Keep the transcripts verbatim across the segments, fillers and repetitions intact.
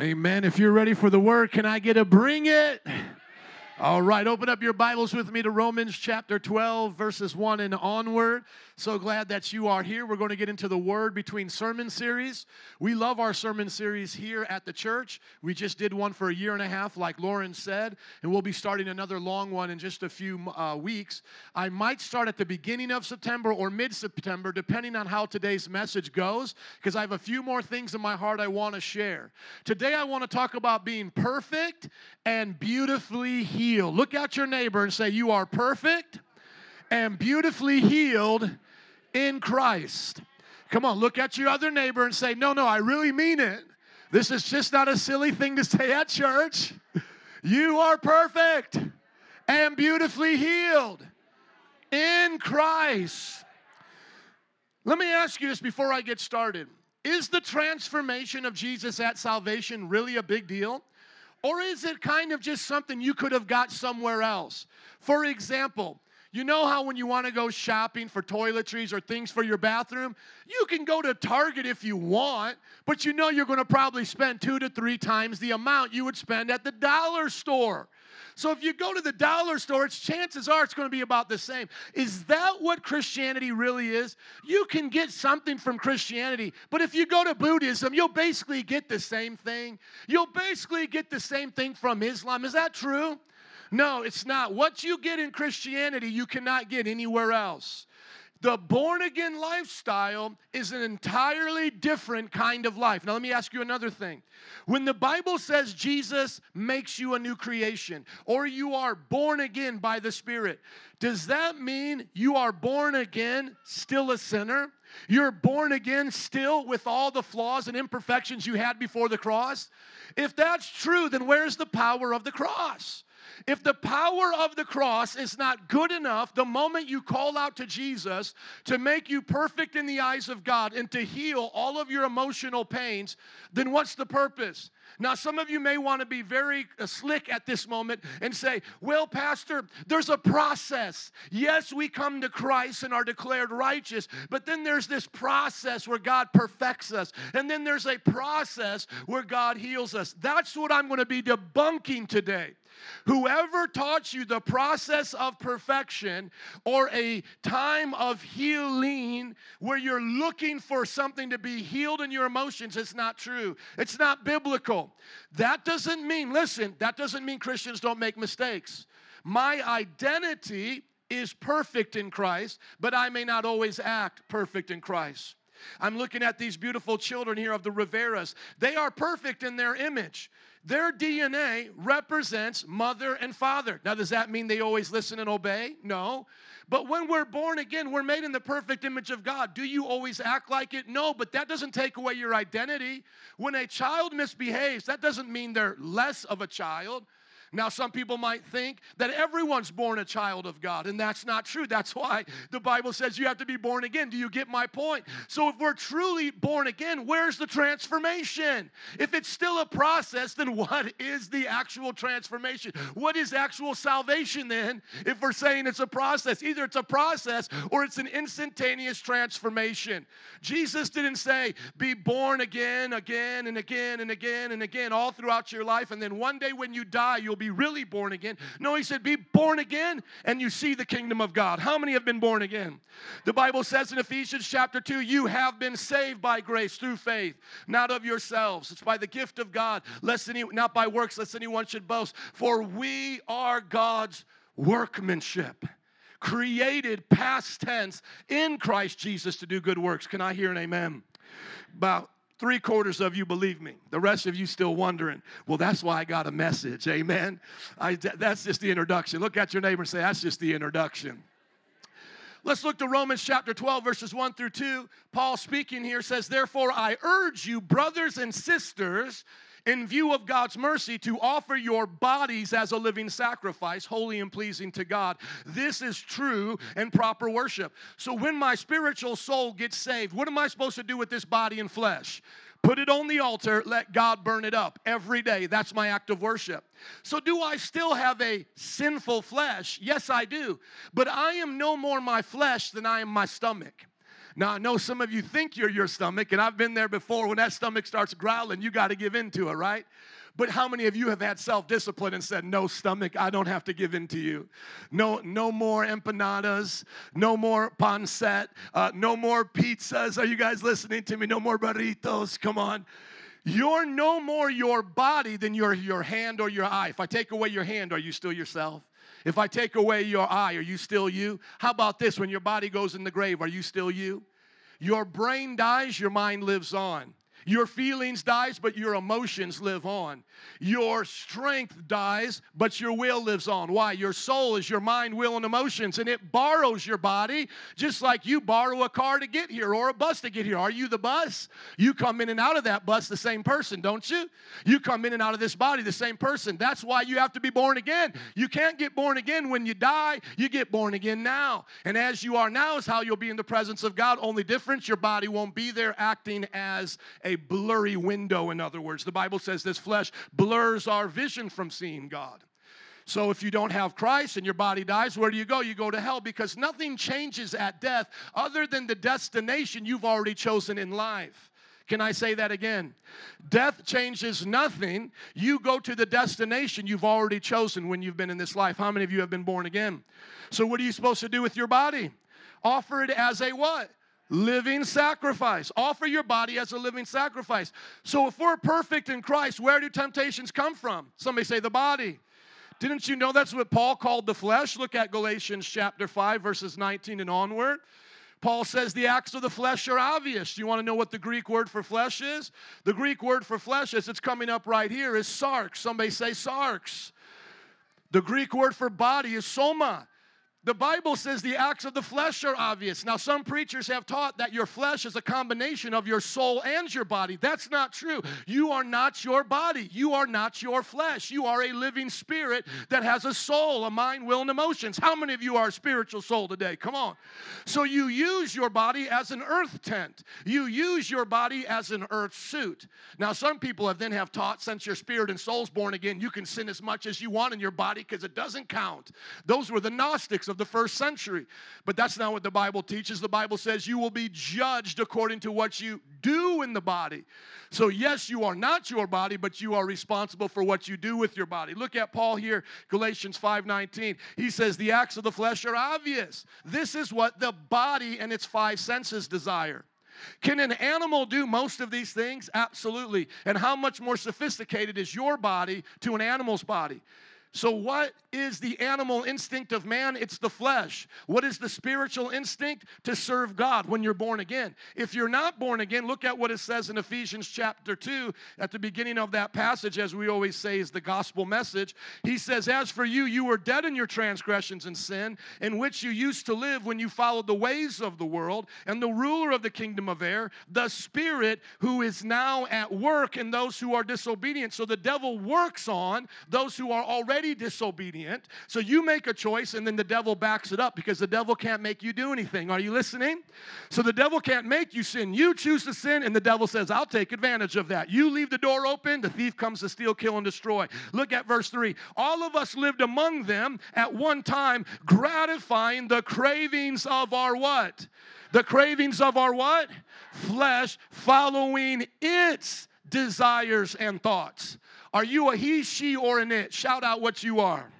Amen. If you're ready for the word, can I get a bring it? All right, open up your Bibles with me to Romans chapter twelve, verses one and onward. So glad that you are here. We're going to get into the Word between sermon series. We love our sermon series here at the church. We just did one for a year and a half, like Lauren said, and we'll be starting another long one in just a few uh, weeks. I might start at the beginning of September or mid-September, depending on how today's message goes, because I have a few more things in my heart I want to share. Today I want to talk about being perfect and beautifully healed. Look at your neighbor and say, you are perfect and beautifully healed in Christ. Come on, look at your other neighbor and say, no, no, I really mean it. This is just not a silly thing to say at church. You are perfect and beautifully healed in Christ. Let me ask you this before I get started. Is the transformation of Jesus at salvation really a big deal? Or is it kind of just something you could have got somewhere else? For example, you know how when you want to go shopping for toiletries or things for your bathroom, you can go to Target if you want, but you know you're going to probably spend two to three times the amount you would spend at the dollar store. So if you go to the dollar store, it's chances are it's going to be about the same. Is that what Christianity really is? You can get something from Christianity, but if you go to Buddhism, you'll basically get the same thing. You'll basically get the same thing from Islam. Is that true? No, it's not. What you get in Christianity, you cannot get anywhere else. The born-again lifestyle is an entirely different kind of life. Now, let me ask you another thing. When the Bible says Jesus makes you a new creation, or you are born again by the Spirit, does that mean you are born again still a sinner? You're born again still with all the flaws and imperfections you had before the cross? If that's true, then where's the power of the cross? If the power of the cross is not good enough, the moment you call out to Jesus to make you perfect in the eyes of God and to heal all of your emotional pains, then what's the purpose? Now, some of you may want to be very slick at this moment and say, well, Pastor, there's a process. Yes, we come to Christ and are declared righteous, but then there's this process where God perfects us, and then there's a process where God heals us. That's what I'm going to be debunking today. Whoever taught you the process of perfection or a time of healing where you're looking for something to be healed in your emotions, it's not true. It's not biblical. That doesn't mean, listen, that doesn't mean Christians don't make mistakes. My identity is perfect in Christ, but I may not always act perfect in Christ. I'm looking at these beautiful children here of the Riveras. They are perfect in their image. Their D N A represents mother and father. Now, does that mean they always listen and obey? No. But when we're born again, we're made in the perfect image of God. Do you always act like it? No, but that doesn't take away your identity. When a child misbehaves, that doesn't mean they're less of a child. Now, some people might think that everyone's born a child of God, and that's not true. That's why the Bible says you have to be born again. Do you get my point? So if we're truly born again, where's the transformation? If it's still a process, then what is the actual transformation? What is actual salvation then if we're saying it's a process? Either it's a process or it's an instantaneous transformation. Jesus didn't say, be born again, again, and again, and again, and again, all throughout your life, and then one day when you die, you'll be really born again. No, he said, be born again and you see the kingdom of God. How many have been born again? The Bible says in Ephesians chapter two, you have been saved by grace through faith, not of yourselves. It's by the gift of God, lest any, not by works, lest anyone should boast. For we are God's workmanship, created past tense in Christ Jesus to do good works. Can I hear an amen? About Three quarters of you believe me. The rest of you still wondering, well, that's why I got a message, amen? I, that's just the introduction. Look at your neighbor and say, that's just the introduction. Let's look to Romans chapter twelve, verses one through two. Paul speaking here says, therefore, I urge you, brothers and sisters, in view of God's mercy, to offer your bodies as a living sacrifice, holy and pleasing to God. This is true and proper worship. So when my spiritual soul gets saved, what am I supposed to do with this body and flesh? Put it on the altar, let God burn it up every day. That's my act of worship. So do I still have a sinful flesh? Yes, I do. But I am no more my flesh than I am my stomach. Now, I know some of you think you're your stomach, and I've been there before. When that stomach starts growling, you got to give in to it, right? But how many of you have had self-discipline and said, no, stomach, I don't have to give in to you. No, no more empanadas, no more pancetta, uh, no more pizzas. Are you guys listening to me? No more burritos. Come on. You're no more your body than your, your hand or your eye. If I take away your hand, are you still yourself? If I take away your eye, are you still you? How about this? When your body goes in the grave, are you still you? Your brain dies, your mind lives on. Your feelings dies, but your emotions live on. Your strength dies, but your will lives on. Why? Your soul is your mind, will, and emotions, and it borrows your body just like you borrow a car to get here or a bus to get here. Are you the bus? You come in and out of that bus the same person, don't you? You come in and out of this body the same person. That's why you have to be born again. You can't get born again when you die. You get born again now. And as you are now is how you'll be in the presence of God. Only difference, your body won't be there acting as a A blurry window, in other words. The Bible says this flesh blurs our vision from seeing God. So if you don't have Christ and your body dies, where do you go? You go to hell, because nothing changes at death other than the destination you've already chosen in life. Can I say that again? Death changes nothing. You go to the destination you've already chosen when you've been in this life. How many of you have been born again? So what are you supposed to do with your body? Offer it as a what? Living sacrifice. Offer your body as a living sacrifice. So if we're perfect in Christ, where do temptations come from? Somebody say the body. Didn't you know that's what Paul called the flesh? Look at Galatians chapter five, verses nineteen and onward. Paul says the acts of the flesh are obvious. You want to know what the Greek word for flesh is? The Greek word for flesh, as it's coming up right here, is sarx. Somebody say sarx. The Greek word for body is soma. The Bible says the acts of the flesh are obvious. Now, some preachers have taught that your flesh is a combination of your soul and your body. That's not true. You are not your body. You are not your flesh. You are a living spirit that has a soul, a mind, will, and emotions. How many of you are a spiritual soul today? Come on. So you use your body as an earth tent. You use your body as an earth suit. Now, some people have then have taught, since your spirit and soul's born again, you can sin as much as you want in your body because it doesn't count. Those were the Gnostics of the first century. But that's not what the Bible teaches. The Bible says you will be judged according to what you do in the body. So yes, you are not your body, but you are responsible for what you do with your body. Look at Paul here, Galatians five nineteen. He says the acts of the flesh are obvious. This is what the body and its five senses desire. Can an animal do most of these things? Absolutely. And how much more sophisticated is your body to an animal's body? So what is the animal instinct of man? It's the flesh. What is the spiritual instinct? To serve God when you're born again. If you're not born again, look at what it says in Ephesians chapter two at the beginning of that passage, as we always say is the gospel message. He says, as for you, you were dead in your transgressions and sin, in which you used to live when you followed the ways of the world and the ruler of the kingdom of air, the spirit who is now at work in those who are disobedient. So the devil works on those who are already disobedient. So you make a choice and then the devil backs it up, because the devil can't make you do anything. Are you listening? So the devil can't make you sin. You choose to sin and the devil says, I'll take advantage of that. You leave the door open, the thief comes to steal, kill, and destroy. Look at verse three. All of us lived among them at one time, gratifying the cravings of our what? The cravings of our what? Flesh, following its desires and thoughts. Are you a he, she, or an it? Shout out what you are.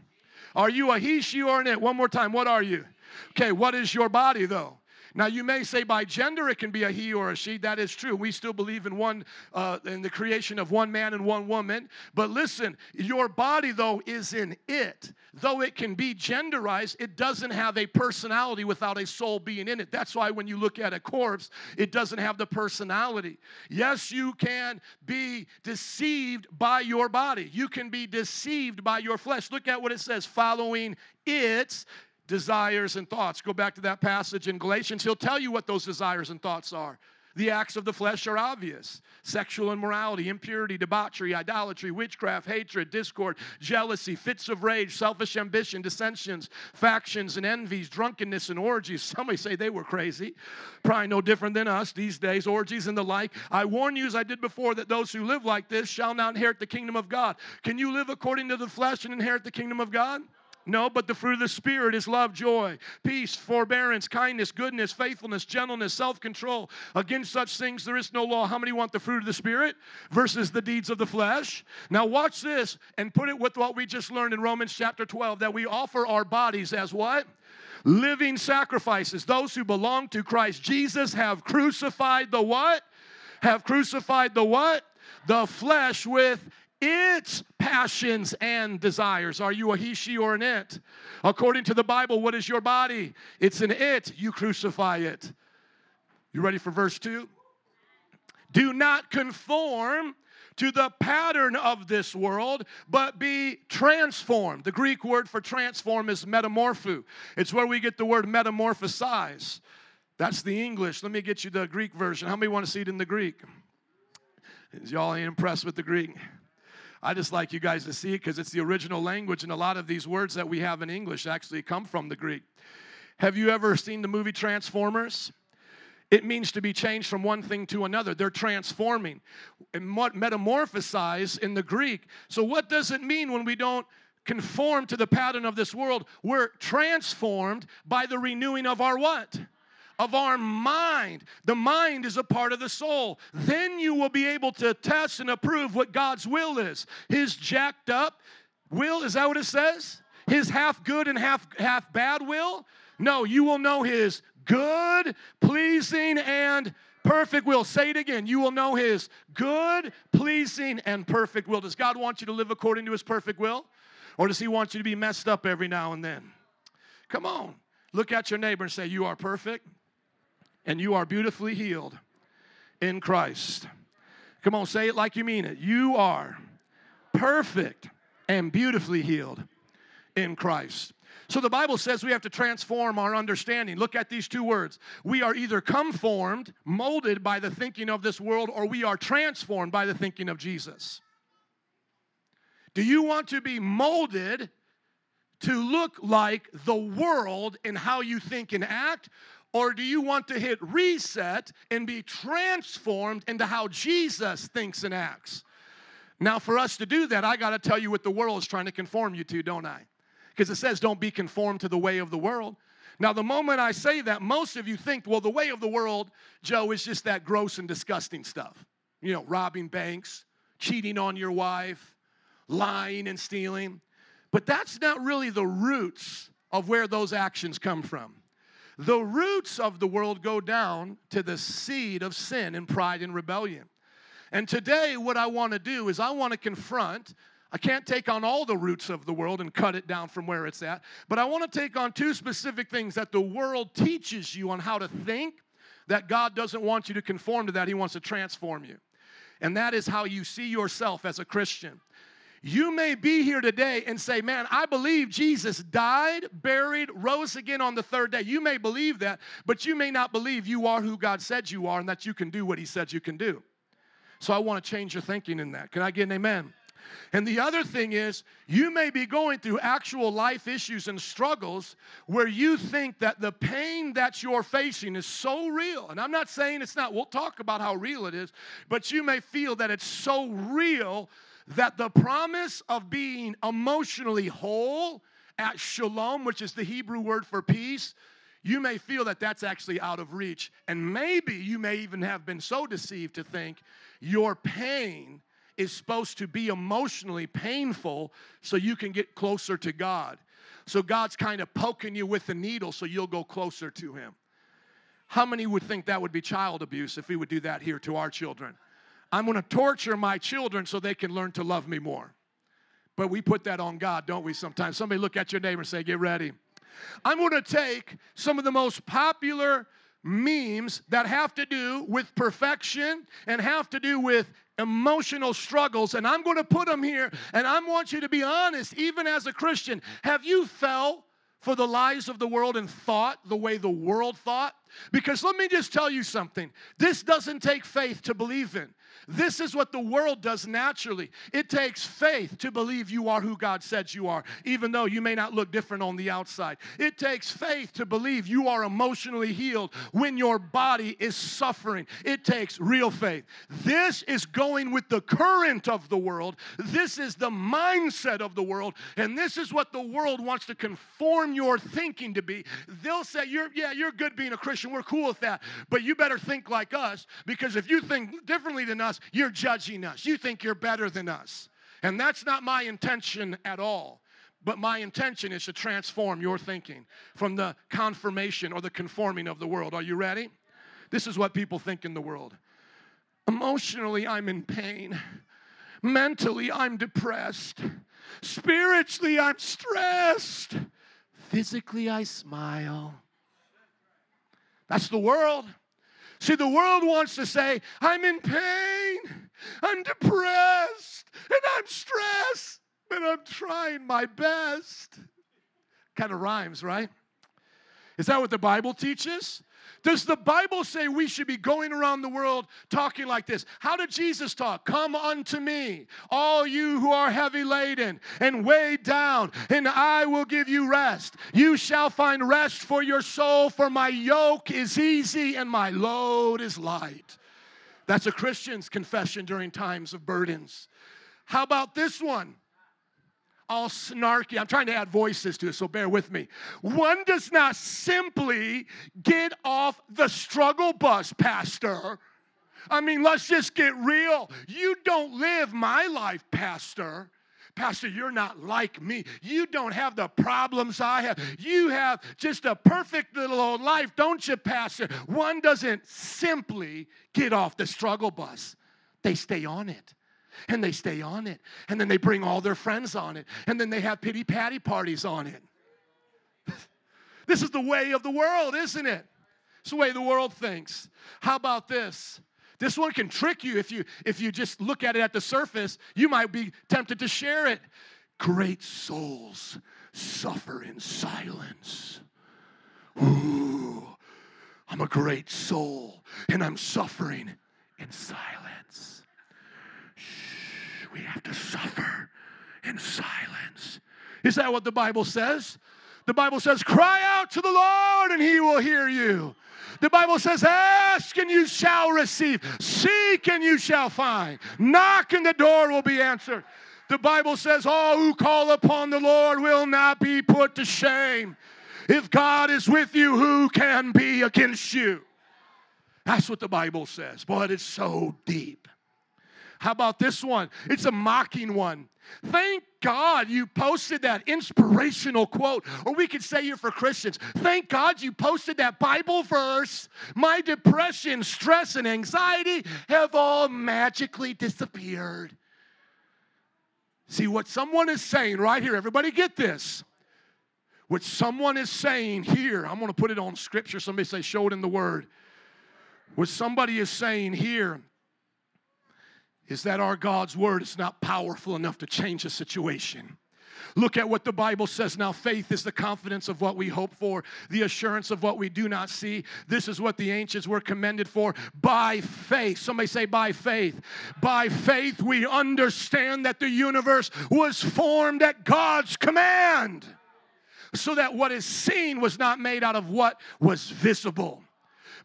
Are you a he, she, or an it? One more time. What are you? Okay, what is your body, though? Now, you may say by gender it can be a he or a she. That is true. We still believe in one, uh, in the creation of one man and one woman. But listen, your body, though, is an it. Though it can be genderized, it doesn't have a personality without a soul being in it. That's why when you look at a corpse, it doesn't have the personality. Yes, you can be deceived by your body. You can be deceived by your flesh. Look at what it says, following its desires and thoughts. Go back to that passage in Galatians. He'll tell you what those desires and thoughts are. The acts of the flesh are obvious. Sexual immorality, impurity, debauchery, idolatry, witchcraft, hatred, discord, jealousy, fits of rage, selfish ambition, dissensions, factions and envies, drunkenness and orgies. Somebody say they were crazy. Probably no different than us these days, orgies and the like. I warn you, as I did before, that those who live like this shall not inherit the kingdom of God. Can you live according to the flesh and inherit the kingdom of God? No, but the fruit of the Spirit is love, joy, peace, forbearance, kindness, goodness, faithfulness, gentleness, self-control. Against such things there is no law. How many want the fruit of the Spirit versus the deeds of the flesh? Now watch this and put it with what we just learned in Romans chapter twelve, that we offer our bodies as what? Living sacrifices. Those who belong to Christ Jesus have crucified the what? Have crucified the what? The flesh with its passions and desires. Are you a he, she, or an it? According to the Bible, what is your body? It's an it. You crucify it. You ready for verse two? Do not conform to the pattern of this world, but be transformed. The Greek word for transform is metamorpho. It's where we get the word metamorphosize. That's the English. Let me get you the Greek version. How many want to see it in the Greek? Y'all ain't impressed with the Greek? I just like you guys to see it because it's the original language, and a lot of these words that we have in English actually come from the Greek. Have you ever seen the movie Transformers? It means to be changed from one thing to another. They're transforming. And metamorphosize in the Greek. So what does it mean when we don't conform to the pattern of this world? We're transformed by the renewing of our what? Of our mind. The mind is a part of the soul. Then you will be able to test and approve what God's will is. His jacked up will, is that what it says? His half good and half half bad will? No, you will know his good, pleasing, and perfect will. Say it again. You will know his good, pleasing, and perfect will. Does God want you to live according to his perfect will? Or does he want you to be messed up every now and then? Come on. Look at your neighbor and say, you are perfect. And you are beautifully healed in Christ. Come on, say it like you mean it. You are perfect and beautifully healed in Christ. So the Bible says we have to transform our understanding. Look at these two words. We are either conformed, molded by the thinking of this world, or we are transformed by the thinking of Jesus. Do you want to be molded to look like the world in how you think and act? Or do you want to hit reset and be transformed into how Jesus thinks and acts? Now, for us to do that, I got to tell you what the world is trying to conform you to, don't I? Because it says don't be conformed to the way of the world. Now, the moment I say that, most of you think, well, the way of the world, Joe, is just that gross and disgusting stuff. You know, robbing banks, cheating on your wife, lying and stealing. But that's not really the roots of where those actions come from. The roots of the world go down to the seed of sin and pride and rebellion. And today what I want to do is I want to confront, I can't take on all the roots of the world and cut it down from where it's at, but I want to take on two specific things that the world teaches you on how to think that God doesn't want you to conform to that. He wants to transform you. And that is how you see yourself as a Christian. You may be here today and say, man, I believe Jesus died, buried, rose again on the third day. You may believe that, but you may not believe you are who God said you are and that you can do what he said you can do. So I want to change your thinking in that. Can I get an amen? And the other thing is, you may be going through actual life issues and struggles where you think that the pain that you're facing is so real. And I'm not saying it's not. We'll talk about how real it is. But you may feel that it's so real that the promise of being emotionally whole at shalom, which is the Hebrew word for peace, you may feel that that's actually out of reach. And maybe you may even have been so deceived to think your pain is supposed to be emotionally painful so you can get closer to God. So God's kind of poking you with the needle so you'll go closer to him. How many would think that would be child abuse if we would do that here to our children? I'm going to torture my children so they can learn to love me more. But we put that on God, don't we, sometimes? Somebody look at your neighbor and say, get ready. I'm going to take some of the most popular memes that have to do with perfection and have to do with emotional struggles, and I'm going to put them here, and I want you to be honest, even as a Christian. Have you fell for the lies of the world and thought the way the world thought? Because let me just tell you something. This doesn't take faith to believe in. This is what the world does naturally. It takes faith to believe you are who God said you are, even though you may not look different on the outside. It takes faith to believe you are emotionally healed when your body is suffering. It takes real faith. This is going with the current of the world. This is the mindset of the world, and this is what the world wants to conform your thinking to be. They'll say, you're, yeah, you're good being a Christian. We're cool with that, but you better think like us, because if you think differently than us, you're judging us. You think you're better than us, and that's not my intention at all. But my intention is to transform your thinking from the confirmation or the conforming of the world. Are you ready? This is what people think in the world. Emotionally, I'm in pain. Mentally, I'm depressed. Spiritually, I'm stressed. Physically, I smile. That's the world. See, the world wants to say, I'm in pain, I'm depressed, and I'm stressed, but I'm trying my best. Kind of rhymes, right? Is that what the Bible teaches? Does the Bible say we should be going around the world talking like this? How did Jesus talk? Come unto me, all you who are heavy laden and weighed down, and I will give you rest. You shall find rest for your soul, for my yoke is easy and my load is light. That's a Christian's confession during times of burdens. How about this one? All snarky. I'm trying to add voices to it, so bear with me. One does not simply get off the struggle bus, Pastor. I mean, let's just get real. You don't live my life, Pastor. Pastor, you're not like me. You don't have the problems I have. You have just a perfect little old life, don't you, Pastor? One doesn't simply get off the struggle bus. They stay on it. And they stay on it. And then they bring all their friends on it. And then they have pity patty parties on it. This is the way of the world, isn't it? It's the way the world thinks. How about this? This one can trick you if you if you just look at it at the surface. You might be tempted to share it. Great souls suffer in silence. Ooh, I'm a great soul, and I'm suffering in silence. We have to suffer in silence. Is that what the Bible says? The Bible says, cry out to the Lord and he will hear you. The Bible says, ask and you shall receive. Seek and you shall find. Knock and the door will be answered. The Bible says, all who call upon the Lord will not be put to shame. If God is with you, who can be against you? That's what the Bible says. But it's so deep. How about this one? It's a mocking one. Thank God you posted that inspirational quote, or we could say you're for Christians. Thank God you posted that Bible verse. My depression, stress, and anxiety have all magically disappeared. See, what someone is saying right here, everybody get this. What someone is saying here, I'm going to put it on Scripture. Somebody say, show it in the Word. What somebody is saying here is that our God's word is not powerful enough to change a situation. Look at what the Bible says. Now, faith is the confidence of what we hope for, the assurance of what we do not see. This is what the ancients were commended for by faith. Somebody say by faith. By faith, we understand that the universe was formed at God's command, so that what is seen was not made out of what was visible.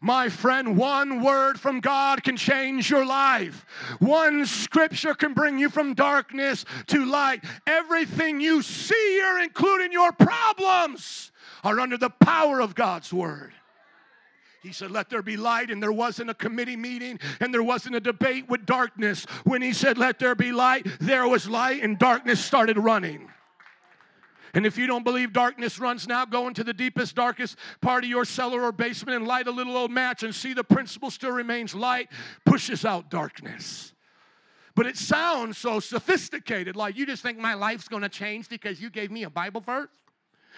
My friend, one word from God can change your life. One scripture can bring you from darkness to light. Everything you see here, including your problems, are under the power of God's word. He said, let there be light, and there wasn't a committee meeting, and there wasn't a debate with darkness. When he said, let there be light, there was light, and darkness started running. And if you don't believe darkness runs now, go into the deepest, darkest part of your cellar or basement and light a little old match and see the principle still remains. Light pushes out darkness. But it sounds so sophisticated, like you just think my life's going to change because you gave me a Bible verse?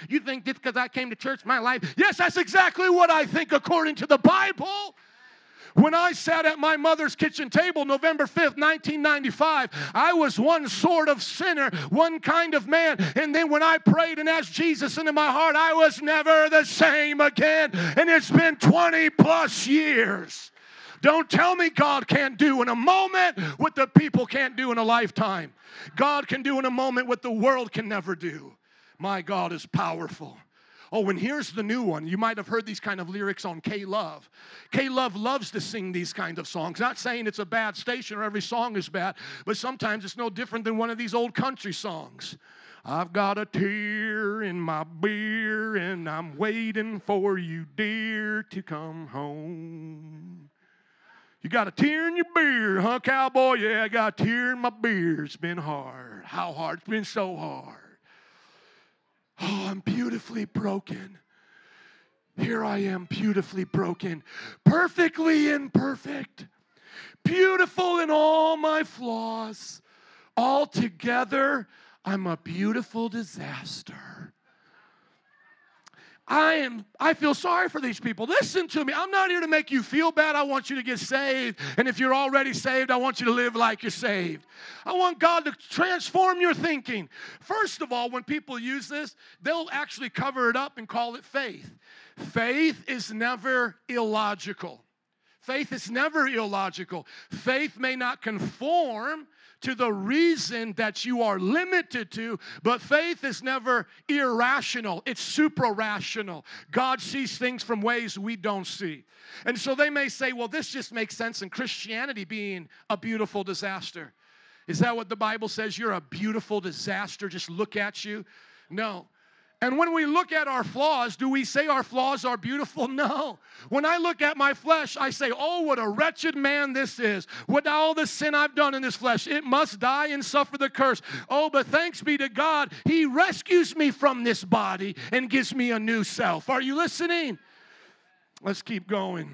You think just because I came to church, my life? Yes, that's exactly what I think according to the Bible. When I sat at my mother's kitchen table November fifth, nineteen ninety-five, I was one sort of sinner, one kind of man. And then when I prayed and asked Jesus into my heart, I was never the same again. And it's been twenty plus years. Don't tell me God can't do in a moment what the people can't do in a lifetime. God can do in a moment what the world can never do. My God is powerful. Oh, and here's the new one. You might have heard these kind of lyrics on K-Love. K-Love loves to sing these kind of songs. Not saying it's a bad station or every song is bad, but sometimes it's no different than one of these old country songs. I've got a tear in my beer, and I'm waiting for you, dear, to come home. You got a tear in your beer, huh, cowboy? Yeah, I got a tear in my beer. It's been hard. How hard? It's been so hard. Oh, I'm beautifully broken. Here I am, beautifully broken, perfectly imperfect, beautiful in all my flaws. Altogether, I'm a beautiful disaster. I am. I feel sorry for these people. Listen to me. I'm not here to make you feel bad. I want you to get saved. And if you're already saved, I want you to live like you're saved. I want God to transform your thinking. First of all, when people use this, they'll actually cover it up and call it faith. Faith is never illogical. Faith is never illogical. Faith may not conform to the reason that you are limited to, but faith is never irrational. It's supra-rational. God sees things from ways we don't see. And so they may say, well, this just makes sense in Christianity being a beautiful disaster. Is that what the Bible says? You're a beautiful disaster. Just look at you? No. And when we look at our flaws, do we say our flaws are beautiful? No. When I look at my flesh, I say, oh, what a wretched man this is. With all the sin I've done in this flesh, it must die and suffer the curse. Oh, but thanks be to God, he rescues me from this body and gives me a new self. Are you listening? Let's keep going.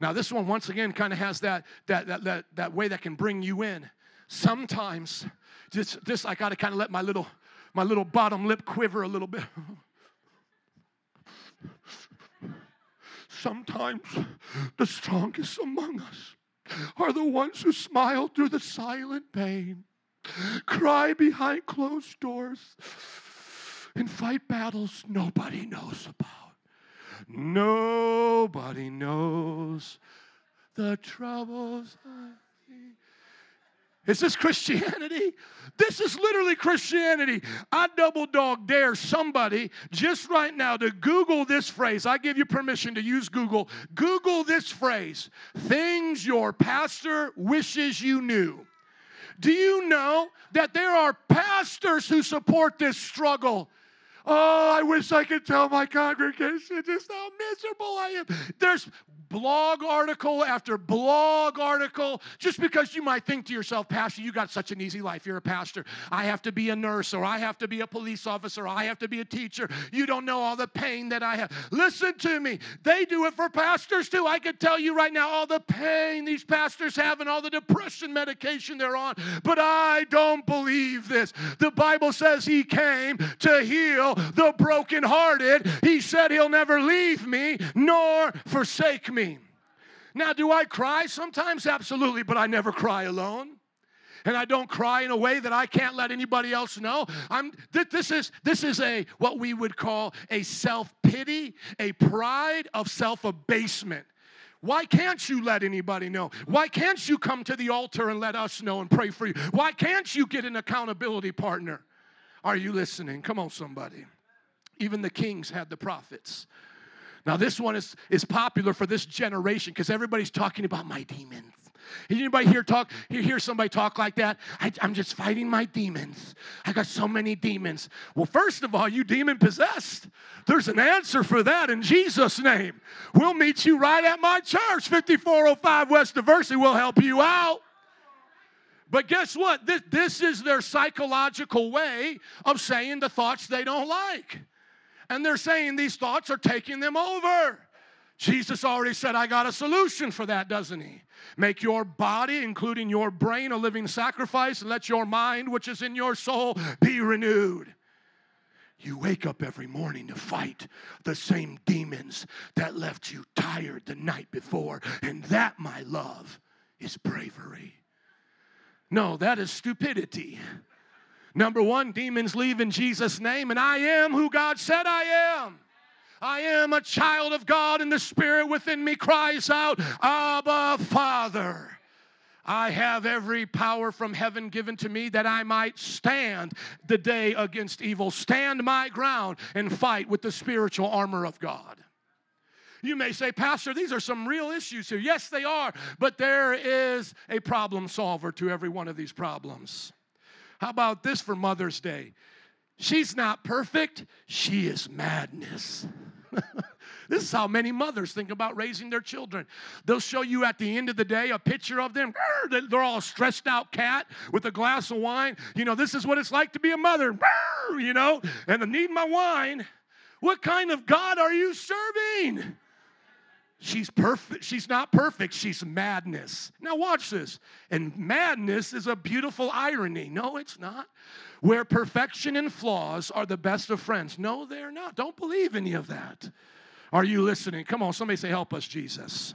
Now, this one, once again, kind of has that, that, that, that, that way that can bring you in. Sometimes, just, just I got to kind of let my little... My little bottom lip quiver a little bit. Sometimes the strongest among us are the ones who smile through the silent pain, cry behind closed doors, and fight battles nobody knows about. Nobody knows the troubles I see. Is this Christianity? This is literally Christianity. I double dog dare somebody just right now to Google this phrase. I give you permission to use Google. Google this phrase. Things your pastor wishes you knew. Do you know that there are pastors who support this struggle? Oh, I wish I could tell my congregation just how miserable I am. There's blog article after blog article, just because you might think to yourself, Pastor, you got such an easy life. You're a pastor. I have to be a nurse, or I have to be a police officer, or I have to be a teacher. You don't know all the pain that I have. Listen to me. They do it for pastors too. I could tell you right now all the pain these pastors have and all the depression medication they're on, but I don't believe this. The Bible says he came to heal the brokenhearted. He said he'll never leave me nor forsake me. Now, do I cry sometimes? Absolutely, but I never cry alone. And I don't cry in a way that I can't let anybody else know. I'm th- this is this is a what we would call a self-pity, a pride of self-abasement. Why can't you let anybody know? Why can't you come to the altar and let us know and pray for you? Why can't you get an accountability partner? Are you listening? Come on, somebody. Even the kings had the prophets. Now, this one is, is popular for this generation because everybody's talking about my demons. Anybody here talk? You hear somebody talk like that? I, I'm just fighting my demons. I got so many demons. Well, first of all, you demon possessed. There's an answer for that in Jesus' name. We'll meet you right at my church, fifty-four oh five West Diversity. We'll help you out. But guess what? This, this is their psychological way of saying the thoughts they don't like. And they're saying these thoughts are taking them over. Jesus already said, I got a solution for that, doesn't he? Make your body, including your brain, a living sacrifice, and let your mind, which is in your soul, be renewed. You wake up every morning to fight the same demons that left you tired the night before. And that, my love, is bravery. No, that is stupidity. Number one, demons leave in Jesus' name, and I am who God said I am. I am a child of God, and the Spirit within me cries out, Abba, Father. I have every power from heaven given to me that I might stand the day against evil, stand my ground, and fight with the spiritual armor of God. You may say, Pastor, these are some real issues here. Yes, they are, but there is a problem solver to every one of these problems. How about this for Mother's Day? She's not perfect. She is madness. This is how many mothers think about raising their children. They'll show you at the end of the day a picture of them. They're all stressed out cat with a glass of wine. You know, this is what it's like to be a mother. You know, and I need my wine. What kind of God are you serving? She's perfect. She's not perfect. She's madness. Now watch this. And madness is a beautiful irony. No, it's not. Where perfection and flaws are the best of friends. No, they're not. Don't believe any of that. Are you listening? Come on, somebody say, help us, Jesus.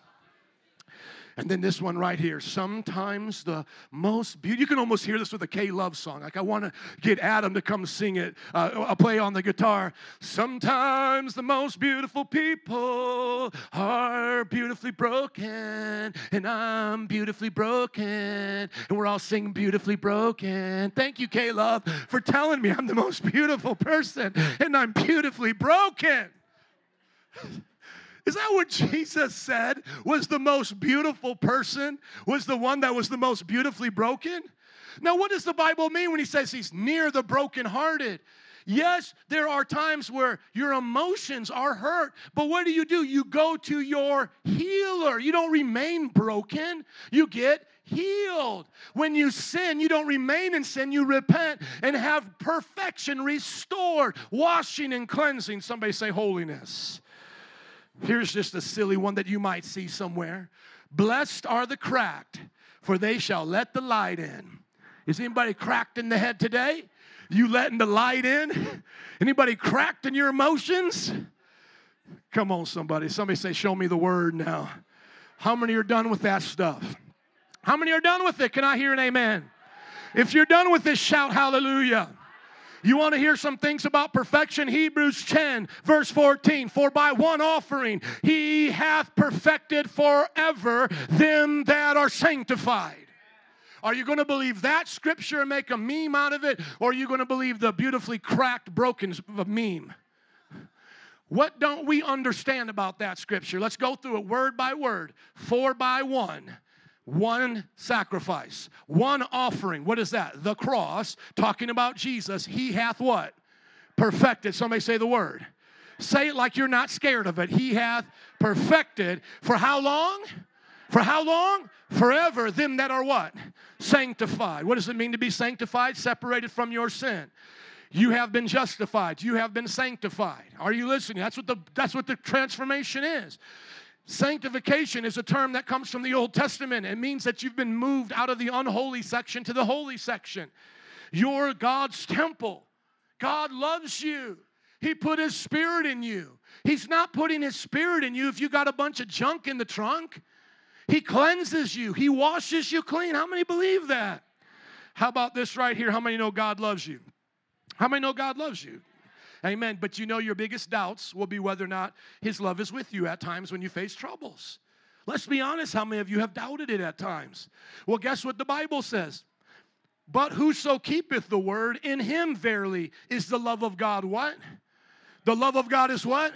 And then this one right here. Sometimes the most beautiful. You can almost hear this with a K-Love song. Like I want to get Adam to come sing it, uh, play on the guitar. Sometimes the most beautiful people are beautifully broken, and I'm beautifully broken, and we're all singing beautifully broken. Thank you, K-Love, for telling me I'm the most beautiful person, and I'm beautifully broken. Is that what Jesus said was the most beautiful person, was the one that was the most beautifully broken? Now, what does the Bible mean when he says he's near the brokenhearted? Yes, there are times where your emotions are hurt, but what do you do? You go to your healer. You don't remain broken. You get healed. When you sin, you don't remain in sin. You repent and have perfection restored, washing and cleansing. Somebody say holiness. Here's just a silly one that you might see somewhere. Blessed are the cracked, for they shall let the light in. Is anybody cracked in the head today? You letting the light in? Anybody cracked in your emotions? Come on, somebody. Somebody say, show me the word now. How many are done with that stuff? How many are done with it? Can I hear an amen? If you're done with this, shout hallelujah. You want to hear some things about perfection? Hebrews ten, verse fourteen. For by one offering he hath perfected forever them that are sanctified. Are you going to believe that scripture and make a meme out of it? Or are you going to believe the beautifully cracked, broken meme? What don't we understand about that scripture? Let's go through it word by word. For by one. One sacrifice, one offering. What is that? The cross, talking about Jesus. He hath what? Perfected. Somebody say the word. Say it like you're not scared of it. He hath perfected. For how long? For how long? Forever. Them that are what? Sanctified. What does it mean to be sanctified? Separated from your sin. You have been justified. You have been sanctified. Are you listening? That's what the, that's what the transformation is. Sanctification is a term that comes from the Old Testament. It means that you've been moved out of the unholy section to the holy section. You're God's temple. God loves you. He put His Spirit in you. He's not putting His Spirit in you if you got a bunch of junk in the trunk. He cleanses you. He washes you clean. How many believe that? How about this right here? How many know God loves you? How many know God loves you? Amen. But you know your biggest doubts will be whether or not His love is with you at times when you face troubles. Let's be honest, how many of you have doubted it at times? Well, guess what the Bible says? But whoso keepeth the word, in him verily is the love of God what? The love of God is what?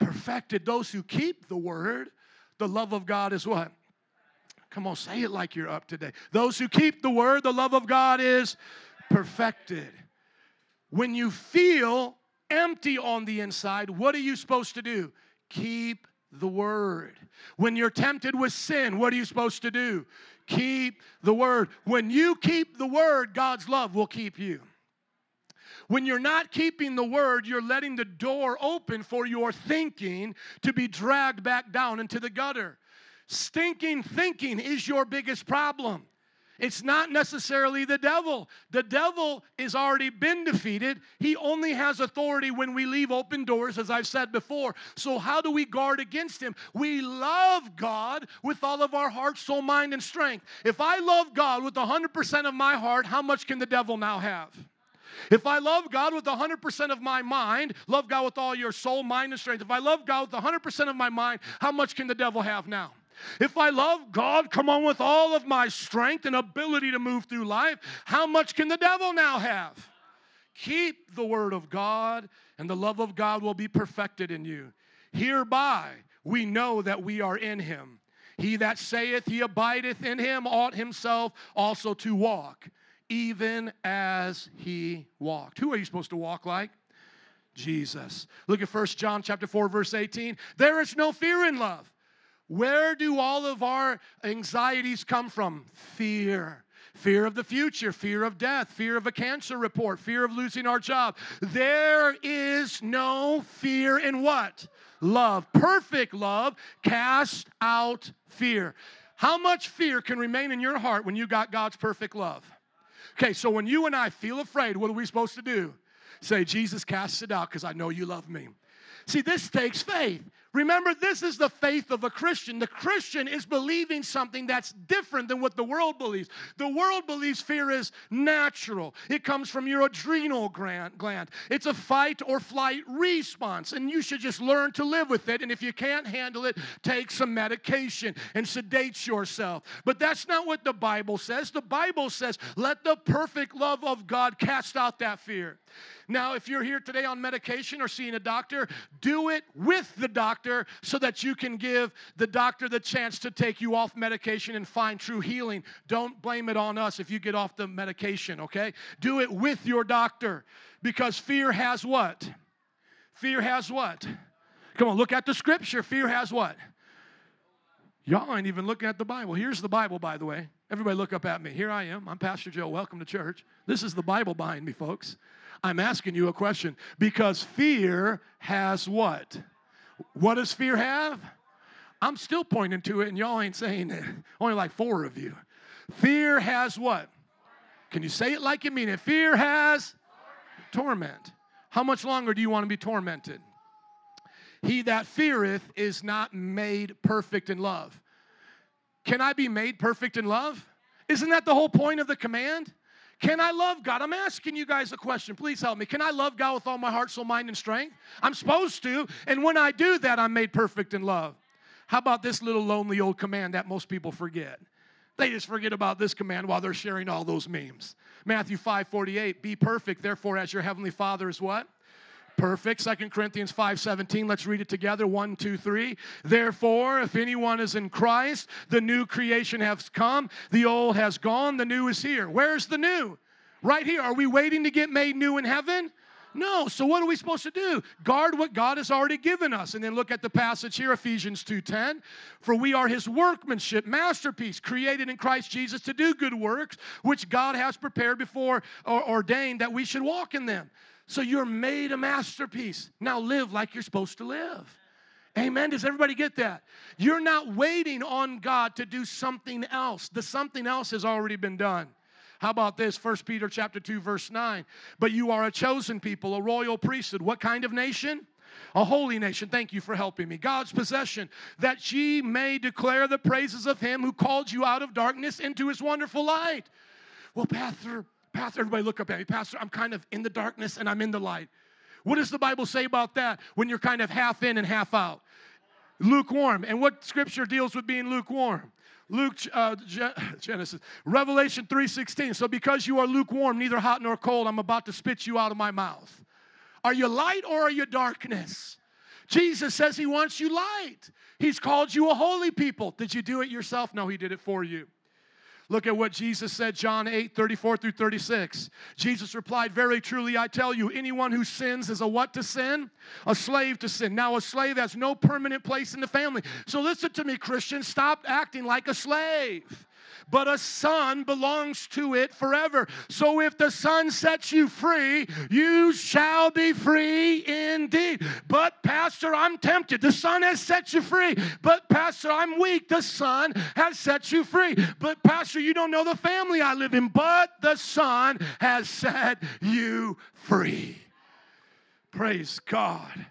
Perfected. Those who keep the word, the love of God is what? Come on, say it like you're up today. Those who keep the word, the love of God is perfected. When you feel empty on the inside, what are you supposed to do? Keep the word. When you're tempted with sin, what are you supposed to do? Keep the word. When you keep the word, God's love will keep you. When you're not keeping the word, you're letting the door open for your thinking to be dragged back down into the gutter. Stinking thinking is your biggest problem. It's not necessarily the devil. The devil has already been defeated. He only has authority when we leave open doors, as I've said before. So how do we guard against him? We love God with all of our heart, soul, mind, and strength. If I love God with one hundred percent of my heart, how much can the devil now have? If I love God with one hundred percent of my mind, love God with all your soul, mind, and strength. If I love God with one hundred percent of my mind, how much can the devil have now? If I love God, come on, with all of my strength and ability to move through life, how much can the devil now have? Keep the word of God, and the love of God will be perfected in you. Hereby we know that we are in him. He that saith he abideth in him ought himself also to walk, even as he walked. Who are you supposed to walk like? Jesus. Look at First John chapter four, verse eighteen. There is no fear in love. Where do all of our anxieties come from? Fear. Fear of the future, fear of death, fear of a cancer report, fear of losing our job. There is no fear in what? Love. Perfect love casts out fear. How much fear can remain in your heart when you got God's perfect love? Okay, so when you and I feel afraid, what are we supposed to do? Say, Jesus, casts it out because I know you love me. See, this takes faith. Remember, this is the faith of a Christian. The Christian is believing something that's different than what the world believes. The world believes fear is natural. It comes from your adrenal gland. It's a fight or flight response, and you should just learn to live with it. And if you can't handle it, take some medication and sedate yourself. But that's not what the Bible says. The Bible says, let the perfect love of God cast out that fear. Now, if you're here today on medication or seeing a doctor, do it with the doctor so that you can give the doctor the chance to take you off medication and find true healing. Don't blame it on us if you get off the medication, okay? Do it with your doctor, because fear has what? Fear has what? Come on, look at the scripture. Fear has what? Y'all ain't even looking at the Bible. Here's the Bible, by the way. Everybody look up at me. Here I am. I'm Pastor Joe. Welcome to church. This is the Bible behind me, folks. I'm asking you a question, because fear has what? What does fear have? I'm still pointing to it, and y'all ain't saying it. Only like four of you. Fear has what? Can you say it like you mean it? Fear has torment. torment. How much longer do you want to be tormented? He that feareth is not made perfect in love. Can I be made perfect in love? Isn't that the whole point of the command? Can I love God? I'm asking you guys a question. Please help me. Can I love God with all my heart, soul, mind, and strength? I'm supposed to. And when I do that, I'm made perfect in love. How about this little lonely old command that most people forget? They just forget about this command while they're sharing all those memes. Matthew five forty-eight, be perfect, therefore, as your heavenly Father is what? Perfect. Second Corinthians five seventeen, let's read it together. One, two, three. Therefore, if anyone is in Christ, the new creation has come, the old has gone, the new is here. Where's the new? Right here. Are we waiting to get made new in heaven? No. So what are we supposed to do? Guard what God has already given us. And then look at the passage here, Ephesians two ten. For we are his workmanship, masterpiece, created in Christ Jesus to do good works, which God has prepared before or ordained that we should walk in them. So you're made a masterpiece. Now live like you're supposed to live. Amen. Does everybody get that? You're not waiting on God to do something else. The something else has already been done. How about this? First Peter chapter two, verse nine. But you are a chosen people, a royal priesthood. What kind of nation? A holy nation. Thank you for helping me. God's possession, that ye may declare the praises of him who called you out of darkness into his wonderful light. Well, Pastor, Pastor, everybody look up at me. Pastor, I'm kind of in the darkness and I'm in the light. What does the Bible say about that when you're kind of half in and half out? Lukewarm. And what scripture deals with being lukewarm? Luke, uh, Genesis, Revelation three sixteen. So because you are lukewarm, neither hot nor cold, I'm about to spit you out of my mouth. Are you light or are you darkness? Jesus says he wants you light. He's called you a holy people. Did you do it yourself? No, he did it for you. Look at what Jesus said, John eight thirty-four through thirty-six. Jesus replied, very truly, I tell you, anyone who sins is a what to sin? A slave to sin. Now, a slave has no permanent place in the family. So listen to me, Christian. Stop acting like a slave. But a son belongs to it forever. So if the son sets you free, you shall be free indeed. But, Pastor, I'm tempted. The son has set you free. But, Pastor, I'm weak. The son has set you free. But, Pastor, you don't know the family I live in. But the son has set you free. Praise God.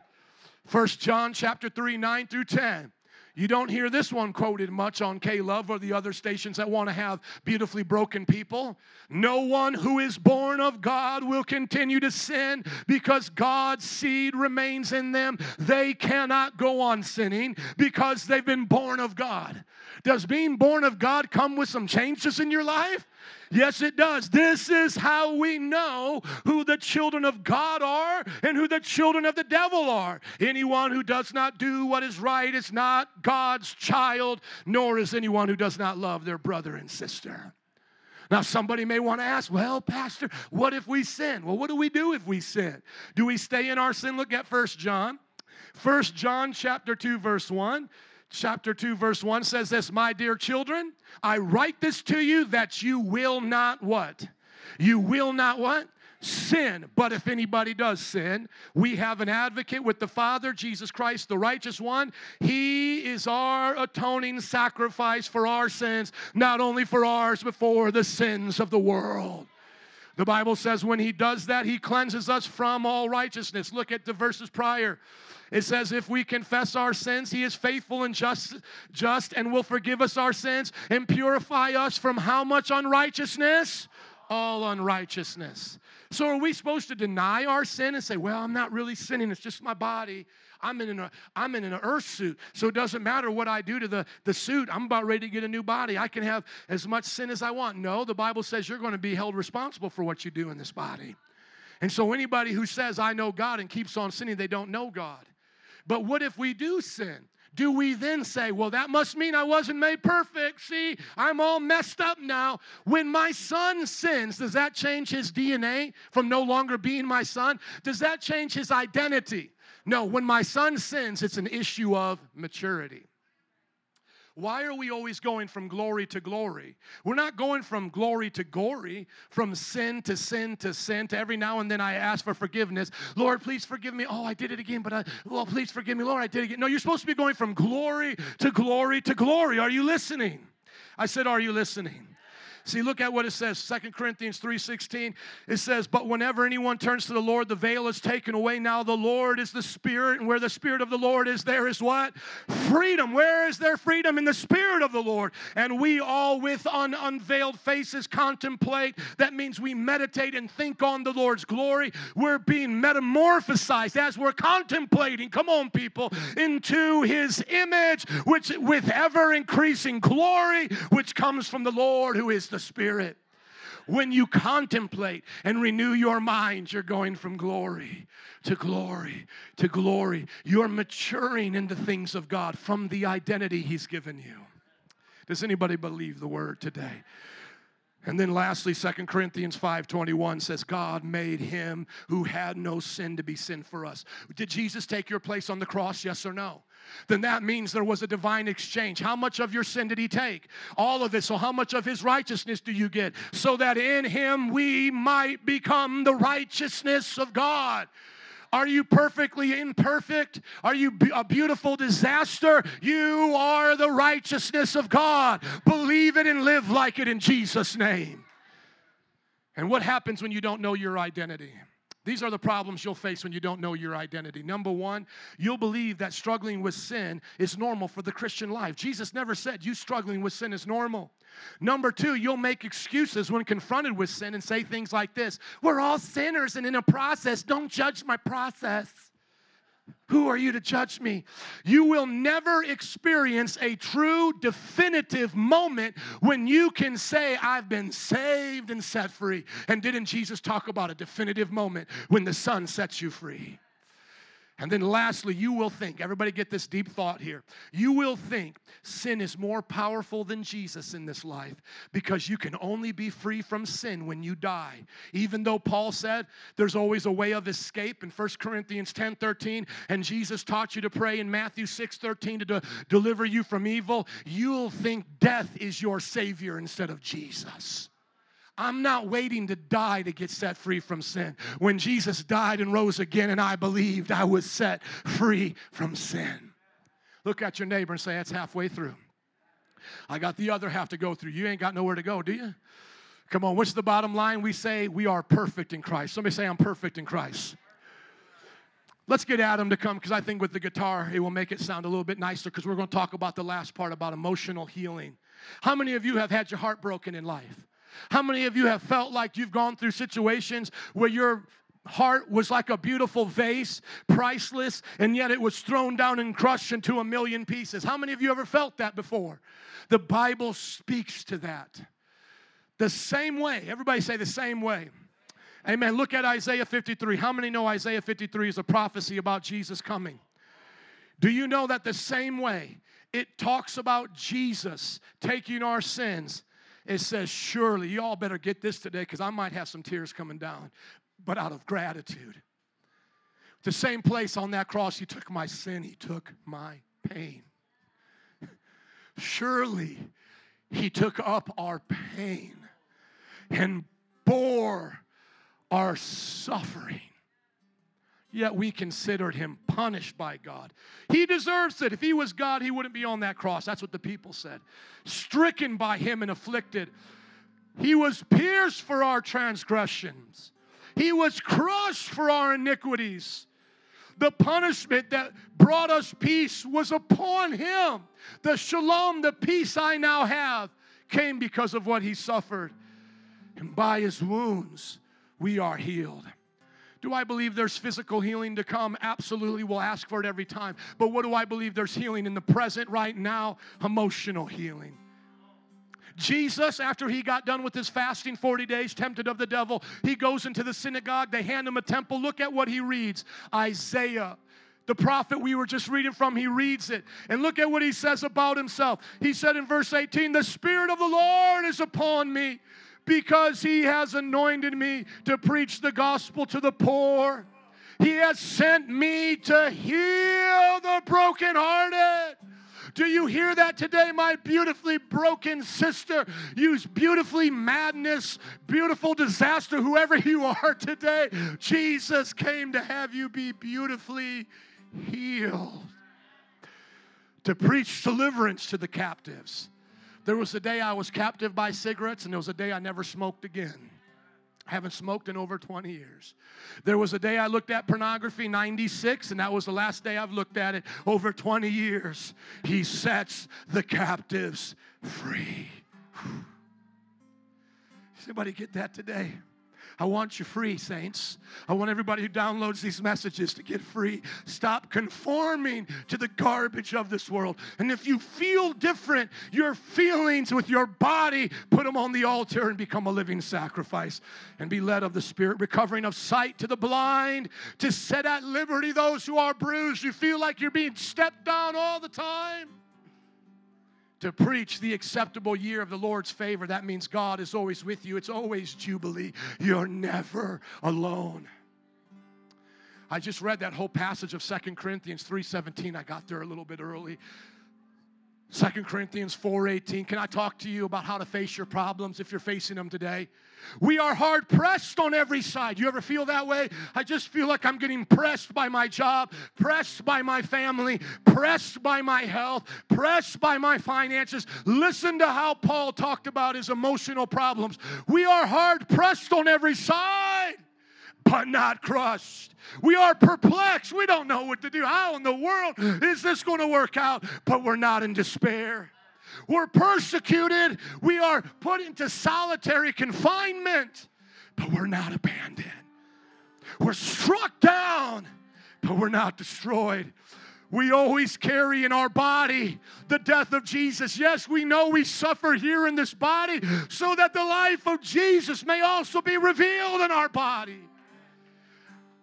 First John chapter three, nine through ten. You don't hear this one quoted much on K-Love or the other stations that want to have beautifully broken people. No one who is born of God will continue to sin because God's seed remains in them. They cannot go on sinning because they've been born of God. Does being born of God come with some changes in your life? Yes, it does. This is how we know who the children of God are and who the children of the devil are. Anyone who does not do what is right is not God's child, nor is anyone who does not love their brother and sister. Now, somebody may want to ask, well, Pastor, what if we sin? Well, what do we do if we sin? Do we stay in our sin? Look at First John. First John chapter two, verse one. Chapter two, verse one says this, my dear children, I write this to you that you will not what? You will not what? Sin. But if anybody does sin, we have an advocate with the Father, Jesus Christ, the righteous one. He is our atoning sacrifice for our sins, not only for ours, but for the sins of the world. The Bible says when he does that, he cleanses us from all righteousness. Look at the verses prior. It says, if we confess our sins, he is faithful and just, just and will forgive us our sins and purify us from how much unrighteousness? All unrighteousness. So are we supposed to deny our sin and say, well, I'm not really sinning. It's just my body. I'm in an, I'm in an earth suit, so it doesn't matter what I do to the, the suit. I'm about ready to get a new body. I can have as much sin as I want. No, the Bible says you're going to be held responsible for what you do in this body. And so anybody who says, I know God, and keeps on sinning, they don't know God. But what if we do sin? Do we then say, well, that must mean I wasn't made perfect. See, I'm all messed up now. When my son sins, does that change his D N A from no longer being my son? Does that change his identity? No, when my son sins, it's an issue of maturity. Why are we always going from glory to glory? We're not going from glory to gory, from sin to sin to sin to every now and then I ask for forgiveness. Lord, please forgive me. Oh, I did it again, but I, well, please forgive me. Lord, I did it again. No, you're supposed to be going from glory to glory to glory. Are you listening? I said, are you listening? See, look at what it says, Second Corinthians three sixteen. It says, but whenever anyone turns to the Lord, the veil is taken away. Now the Lord is the Spirit, and where the Spirit of the Lord is, there is what? Freedom. Where is there freedom? In the Spirit of the Lord. And we all with un- unveiled faces contemplate. That means we meditate and think on the Lord's glory. We're being metamorphosized as we're contemplating, come on people, into his image, which with ever-increasing glory, which comes from the Lord who is the Spirit. When you contemplate and renew your mind, you're going from glory to glory to glory. You're maturing in the things of God from the identity he's given you. Does anybody believe the word today? And then lastly, Second Corinthians five twenty-one says, God made him who had no sin to be sin for us. Did Jesus take your place on the cross, yes or no? Then that means there was a divine exchange. How much of your sin did he take? All of it. So how much of his righteousness do you get? So that in him we might become the righteousness of God. Are you perfectly imperfect? Are you a beautiful disaster? You are the righteousness of God. Believe it and live like it in Jesus' name. And what happens when you don't know your identity? These are the problems you'll face when you don't know your identity. Number one, you'll believe that struggling with sin is normal for the Christian life. Jesus never said you struggling with sin is normal. Number two, you'll make excuses when confronted with sin and say things like this. We're all sinners and in a process. Don't judge my process. Who are you to judge me? You will never experience a true, definitive moment when you can say, I've been saved and set free. And didn't Jesus talk about a definitive moment when the Son sets you free? And then lastly, you will think, everybody get this deep thought here. You will think sin is more powerful than Jesus in this life because you can only be free from sin when you die. Even though Paul said there's always a way of escape in First Corinthians ten thirteen, and Jesus taught you to pray in Matthew six thirteen to de- deliver you from evil, you'll think death is your Savior instead of Jesus. I'm not waiting to die to get set free from sin. When Jesus died and rose again and I believed, I was set free from sin. Look at your neighbor and say, that's halfway through. I got the other half to go through. You ain't got nowhere to go, do you? Come on, what's the bottom line? We say we are perfect in Christ. Somebody say, I'm perfect in Christ. Let's get Adam to come, because I think with the guitar, it will make it sound a little bit nicer, because we're going to talk about the last part about emotional healing. How many of you have had your heart broken in life? How many of you have felt like you've gone through situations where your heart was like a beautiful vase, priceless, and yet it was thrown down and crushed into a million pieces? How many of you ever felt that before? The Bible speaks to that. The same way. Everybody say the same way. Amen. Look at Isaiah fifty-three. How many know Isaiah fifty-three is a prophecy about Jesus coming? Do you know that the same way it talks about Jesus taking our sins, it says, surely, you all better get this today because I might have some tears coming down, but out of gratitude. The same place on that cross, he took my sin, he took my pain. Surely, he took up our pain and bore our suffering, yet we considered him punished by God. He deserves it. If he was God, he wouldn't be on that cross. That's what the people said. Stricken by him and afflicted. He was pierced for our transgressions. He was crushed for our iniquities. The punishment that brought us peace was upon him. The shalom, the peace I now have, came because of what he suffered. And by his wounds, we are healed. Do I believe there's physical healing to come? Absolutely. We'll ask for it every time. But what do I believe there's healing in the present right now? Emotional healing. Jesus, after he got done with his fasting forty days, tempted of the devil, he goes into the synagogue. They hand him a temple. Look at what he reads. Isaiah, the prophet we were just reading from, he reads it. And look at what he says about himself. He said in verse eighteen, "The Spirit of the Lord is upon me, because he has anointed me to preach the gospel to the poor. He has sent me to heal the brokenhearted." Do you hear that today, my beautifully broken sister? Use beautifully madness, beautiful disaster, whoever you are today. Jesus came to have you be beautifully healed. To preach deliverance to the captives. There was a day I was captive by cigarettes, and there was a day I never smoked again. I haven't smoked in over twenty years. There was a day I looked at pornography, ninety-six, and that was the last day I've looked at it, over twenty years. He sets the captives free. Whew. Does anybody get that today? I want you free, saints. I want everybody who downloads these messages to get free. Stop conforming to the garbage of this world. And if you feel different, your feelings with your body, put them on the altar and become a living sacrifice and be led of the Spirit, recovering of sight to the blind, to set at liberty those who are bruised. You feel like you're being stepped down all the time. To preach the acceptable year of the Lord's favor. That means God is always with you. It's always Jubilee. You're never alone. I just read that whole passage of Second Corinthians three seventeen. I got there a little bit early. Second Corinthians four eighteen. Can I talk to you about how to face your problems if you're facing them today? We are hard pressed on every side. You ever feel that way? I just feel like I'm getting pressed by my job, pressed by my family, pressed by my health, pressed by my finances. Listen to how Paul talked about his emotional problems. We are hard pressed on every side, but not crushed. We are perplexed. We don't know what to do. How in the world is this going to work out? But we're not in despair. We're persecuted. We are put into solitary confinement, but we're not abandoned. We're struck down, but we're not destroyed. We always carry in our body the death of Jesus. Yes, we know we suffer here in this body so that the life of Jesus may also be revealed in our body.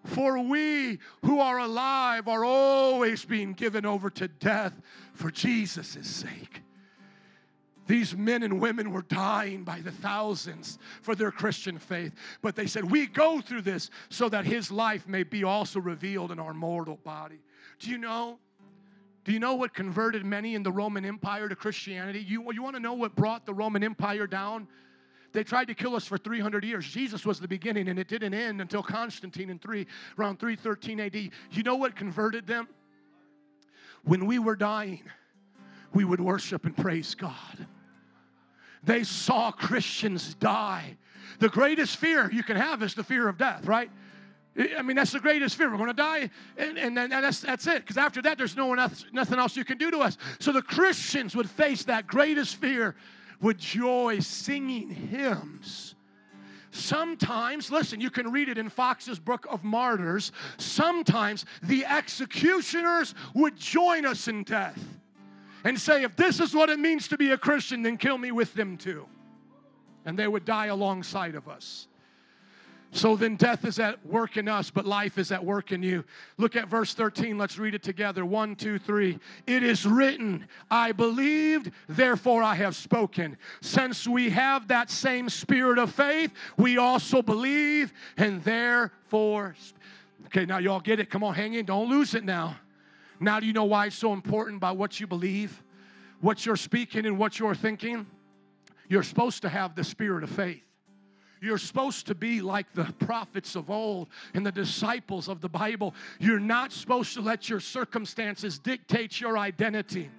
For we who are alive are always being given over to death for Jesus' sake. These men and women were dying by the thousands for their Christian faith. But they said, we go through this so that his life may be also revealed in our mortal body. Do you know? Do you know what converted many in the Roman Empire to Christianity? You, you want to know what brought the Roman Empire down? They tried to kill us for three hundred years. Jesus was the beginning, and it didn't end until Constantine in three, around three thirteen A D. You know what converted them? When we were dying, we would worship and praise God. They saw Christians die. The greatest fear you can have is the fear of death, right? I mean, that's the greatest fear. We're going to die, and, and, and that's that's it. Because after that, there's no one else, nothing else you can do to us. So the Christians would face that greatest fear with joy, singing hymns. Sometimes, listen, you can read it in Fox's Book of Martyrs, sometimes the executioners would join us in death and say, if this is what it means to be a Christian, then kill me with them too. And they would die alongside of us. So then death is at work in us, but life is at work in you. Look at verse thirteen. Let's read it together. One, two, three. It is written, I believed, therefore I have spoken. Since we have that same spirit of faith, we also believe and therefore. Okay, now y'all get it. Come on, hang in. Don't lose it now. Now do you know why it's so important about what you believe, what you're speaking and what you're thinking? You're supposed to have the spirit of faith. You're supposed to be like the prophets of old and the disciples of the Bible. You're not supposed to let your circumstances dictate your identity.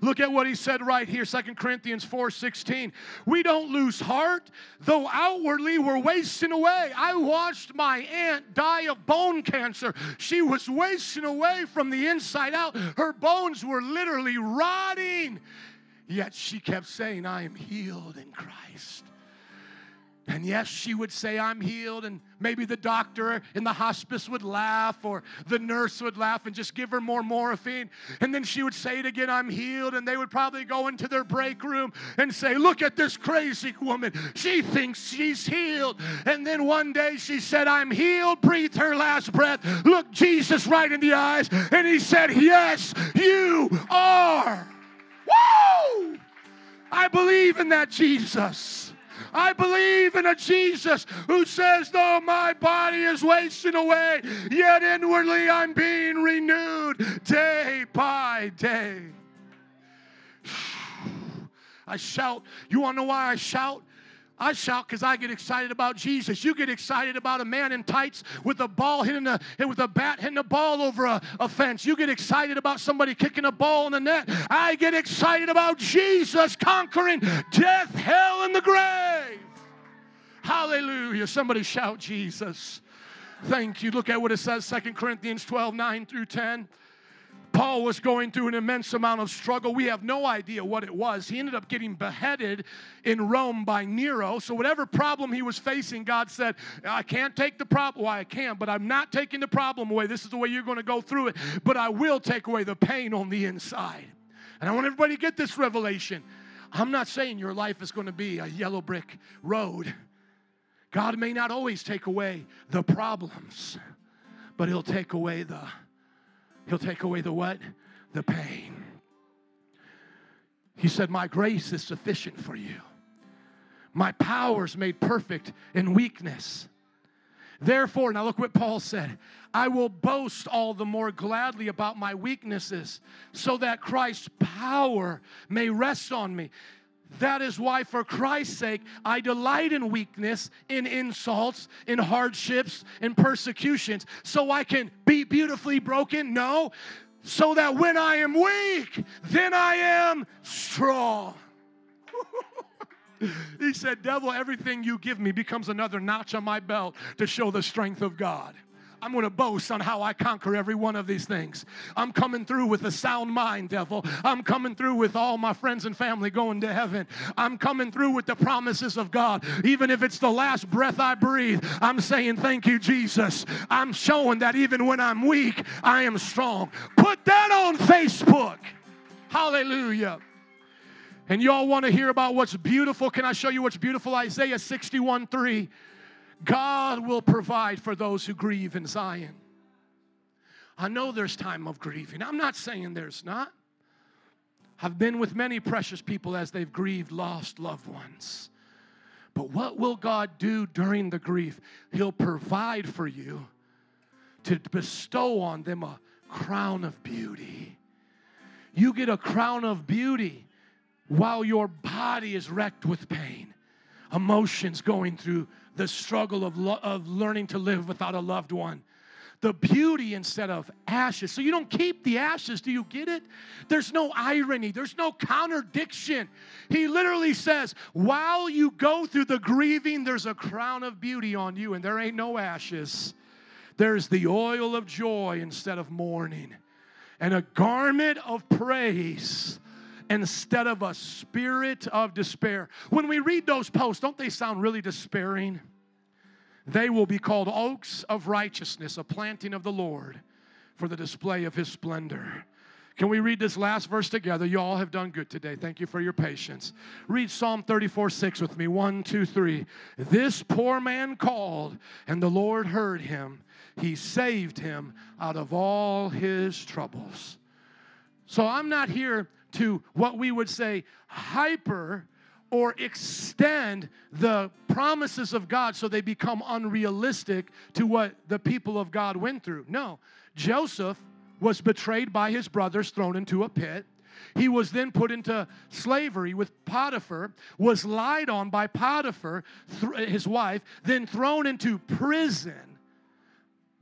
Look at what he said right here, Second Corinthians four sixteen. We don't lose heart, though outwardly we're wasting away. I watched my aunt die of bone cancer. She was wasting away from the inside out. Her bones were literally rotting. Yet she kept saying, I am healed in Christ. And yes, she would say, I'm healed, and maybe the doctor in the hospice would laugh or the nurse would laugh and just give her more morphine. And then she would say it again, I'm healed, and they would probably go into their break room and say, look at this crazy woman. She thinks she's healed. And then one day she said, I'm healed, breathed her last breath, looked Jesus right in the eyes, and he said, yes, you are. Woo! I believe in that Jesus. I believe in a Jesus who says, though my body is wasting away, yet inwardly I'm being renewed day by day. I shout. You want to know why I shout? I shout because I get excited about Jesus. You get excited about a man in tights with a ball hitting a with a bat hitting a ball over a, a fence. You get excited about somebody kicking a ball in the net. I get excited about Jesus conquering death, hell, and the grave. Hallelujah. Somebody shout Jesus. Thank you. Look at what it says, Second Corinthians twelve, nine through ten. Paul was going through an immense amount of struggle. We have no idea what it was. He ended up getting beheaded in Rome by Nero. So whatever problem he was facing, God said, I can't take the problem. Well, I can, but I'm not taking the problem away. This is the way you're going to go through it. But I will take away the pain on the inside. And I want everybody to get this revelation. I'm not saying your life is going to be a yellow brick road. God may not always take away the problems, but he'll take away the He'll take away the what? The pain. He said, my grace is sufficient for you. My power is made perfect in weakness. Therefore, now look what Paul said. I will boast all the more gladly about my weaknesses so that Christ's power may rest on me. That is why, for Christ's sake, I delight in weakness, in insults, in hardships, in persecutions, so I can be beautifully broken? No. So that when I am weak, then I am strong. He said, devil, everything you give me becomes another notch on my belt to show the strength of God. I'm going to boast on how I conquer every one of these things. I'm coming through with a sound mind, devil. I'm coming through with all my friends and family going to heaven. I'm coming through with the promises of God. Even if it's the last breath I breathe, I'm saying thank you, Jesus. I'm showing that even when I'm weak, I am strong. Put that on Facebook. Hallelujah. And y'all want to hear about what's beautiful? Can I show you what's beautiful? Isaiah sixty-one three. God will provide for those who grieve in Zion. I know there's time of grieving. I'm not saying there's not. I've been with many precious people as they've grieved lost loved ones. But what will God do during the grief? He'll provide for you to bestow on them a crown of beauty. You get a crown of beauty while your body is wrecked with pain, emotions going through the struggle of, lo- of learning to live without a loved one, the beauty instead of ashes. So you don't keep the ashes. Do you get it? There's no irony. There's no contradiction. He literally says, while you go through the grieving, there's a crown of beauty on you, and there ain't no ashes. There's the oil of joy instead of mourning, and a garment of praise instead of a spirit of despair. When we read those posts, don't they sound really despairing? They will be called oaks of righteousness, a planting of the Lord for the display of his splendor. Can we read this last verse together? You all have done good today. Thank you for your patience. Read Psalm thirty-four six with me. One, two, three. This poor man called, and the Lord heard him. He saved him out of all his troubles. So I'm not here to what we would say hyper or extend the promises of God so they become unrealistic to what the people of God went through. No, Joseph was betrayed by his brothers, thrown into a pit. He was then put into slavery with Potiphar, was lied on by Potiphar, th- his wife, then thrown into prison.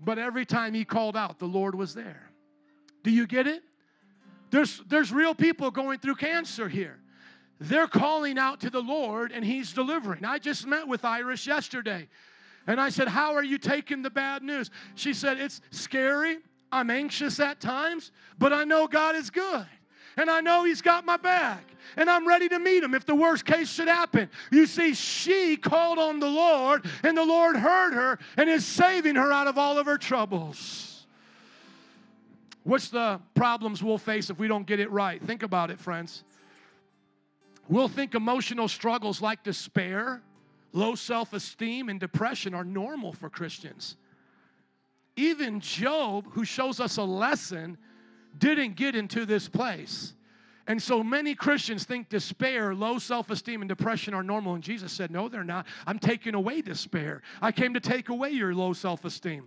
But every time he called out, the Lord was there. Do you get it? There's, there's real people going through cancer here. They're calling out to the Lord, and he's delivering. I just met with Iris yesterday, and I said, how are you taking the bad news? She said, it's scary. I'm anxious at times, but I know God is good, and I know he's got my back, and I'm ready to meet him if the worst case should happen. You see, she called on the Lord, and the Lord heard her and is saving her out of all of her troubles. What's the problems we'll face if we don't get it right? Think about it, friends. We'll think emotional struggles like despair, low self-esteem, and depression are normal for Christians. Even Job, who shows us a lesson, didn't get into this place. And so many Christians think despair, low self-esteem, and depression are normal. And Jesus said, no, they're not. I'm taking away despair. I came to take away your low self-esteem.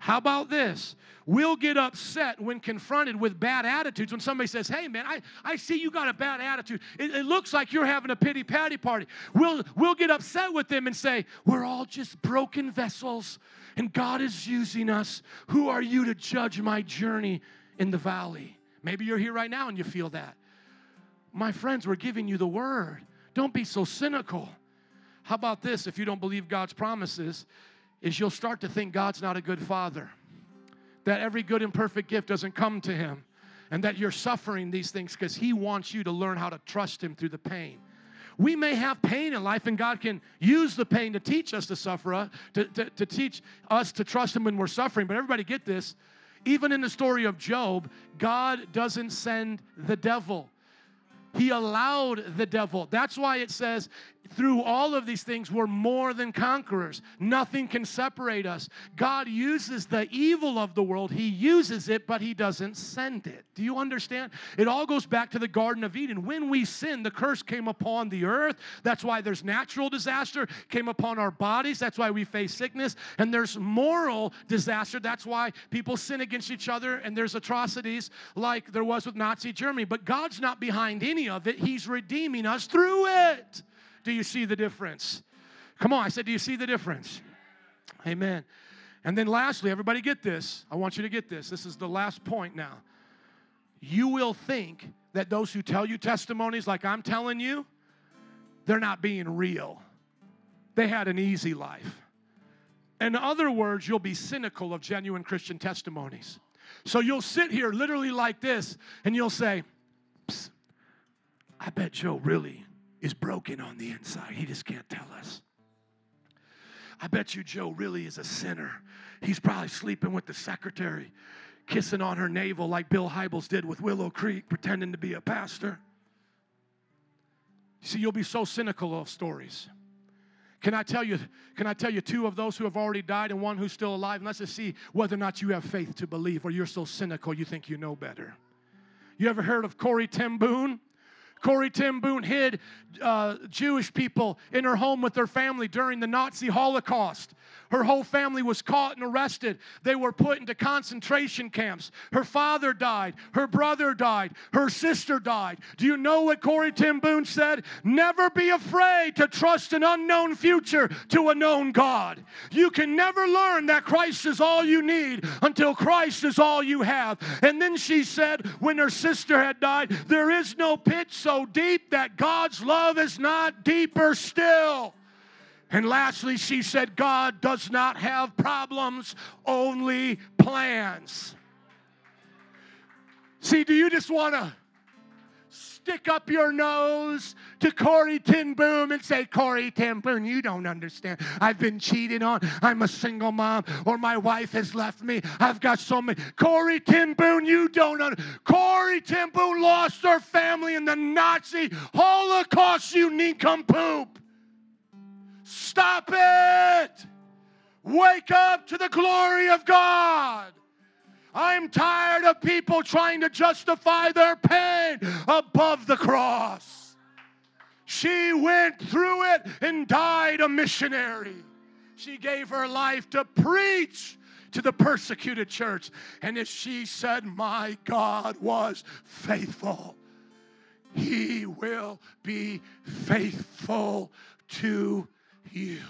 How about this? We'll get upset when confronted with bad attitudes. When somebody says, hey, man, I, I see you got a bad attitude. It, it looks like you're having a pity patty party. We'll, we'll get upset with them and say, we're all just broken vessels, and God is using us. Who are you to judge my journey in the valley? Maybe you're here right now and you feel that. My friends, we're giving you the word. Don't be so cynical. How about this? If you don't believe God's promises, is you'll start to think God's not a good father, that every good and perfect gift doesn't come to him, and that you're suffering these things because he wants you to learn how to trust him through the pain. We may have pain in life, and God can use the pain to teach us to suffer, to, to, to teach us to trust him when we're suffering. But everybody get this. Even in the story of Job, God doesn't send the devil. He allowed the devil. That's why it says, through all of these things, we're more than conquerors. Nothing can separate us. God uses the evil of the world. He uses it, but he doesn't send it. Do you understand? It all goes back to the Garden of Eden. When we sinned, the curse came upon the earth. That's why there's natural disaster, came upon our bodies. That's why we face sickness. And there's moral disaster. That's why people sin against each other, and there's atrocities like there was with Nazi Germany. But God's not behind any of it. He's redeeming us through it. Do you see the difference? Come on, I said, do you see the difference? Amen. And then lastly, everybody get this. I want you to get this. This is the last point now. You will think that those who tell you testimonies like I'm telling you, they're not being real. They had an easy life. In other words, you'll be cynical of genuine Christian testimonies. So you'll sit here literally like this, and you'll say, psst, I bet Joe really is broken on the inside. He just can't tell us. I bet you Joe really is a sinner. He's probably sleeping with the secretary, kissing on her navel like Bill Hybels did with Willow Creek, pretending to be a pastor. See, you'll be so cynical of stories. Can I tell you, can I tell you two of those who have already died and one who's still alive? And let's just see whether or not you have faith to believe, or you're so cynical you think you know better. You ever heard of Corrie Ten Boom? Corrie Ten Boom hid uh, Jewish people in her home with their family during the Nazi Holocaust. Her whole family was caught and arrested. They were put into concentration camps. Her father died. Her brother died. Her sister died. Do you know what Corrie Ten Boom said? Never be afraid to trust an unknown future to a known God. You can never learn that Christ is all you need until Christ is all you have. And then she said, when her sister had died, there is no pit so deep that God's love is not deeper still. And lastly, she said, God does not have problems, only plans. See, do you just want to stick up your nose to Corrie Ten Boom and say, Corrie Ten Boom, you don't understand. I've been cheated on. I'm a single mom, or my wife has left me. I've got so many. Corrie Ten Boom, you don't understand. Corrie Ten Boom lost her family in the Nazi Holocaust, you nincompoop. Stop it! Wake up to the glory of God! I'm tired of people trying to justify their pain above the cross. She went through it and died a missionary. She gave her life to preach to the persecuted church. And if she said, my God was faithful, He will be faithful to you.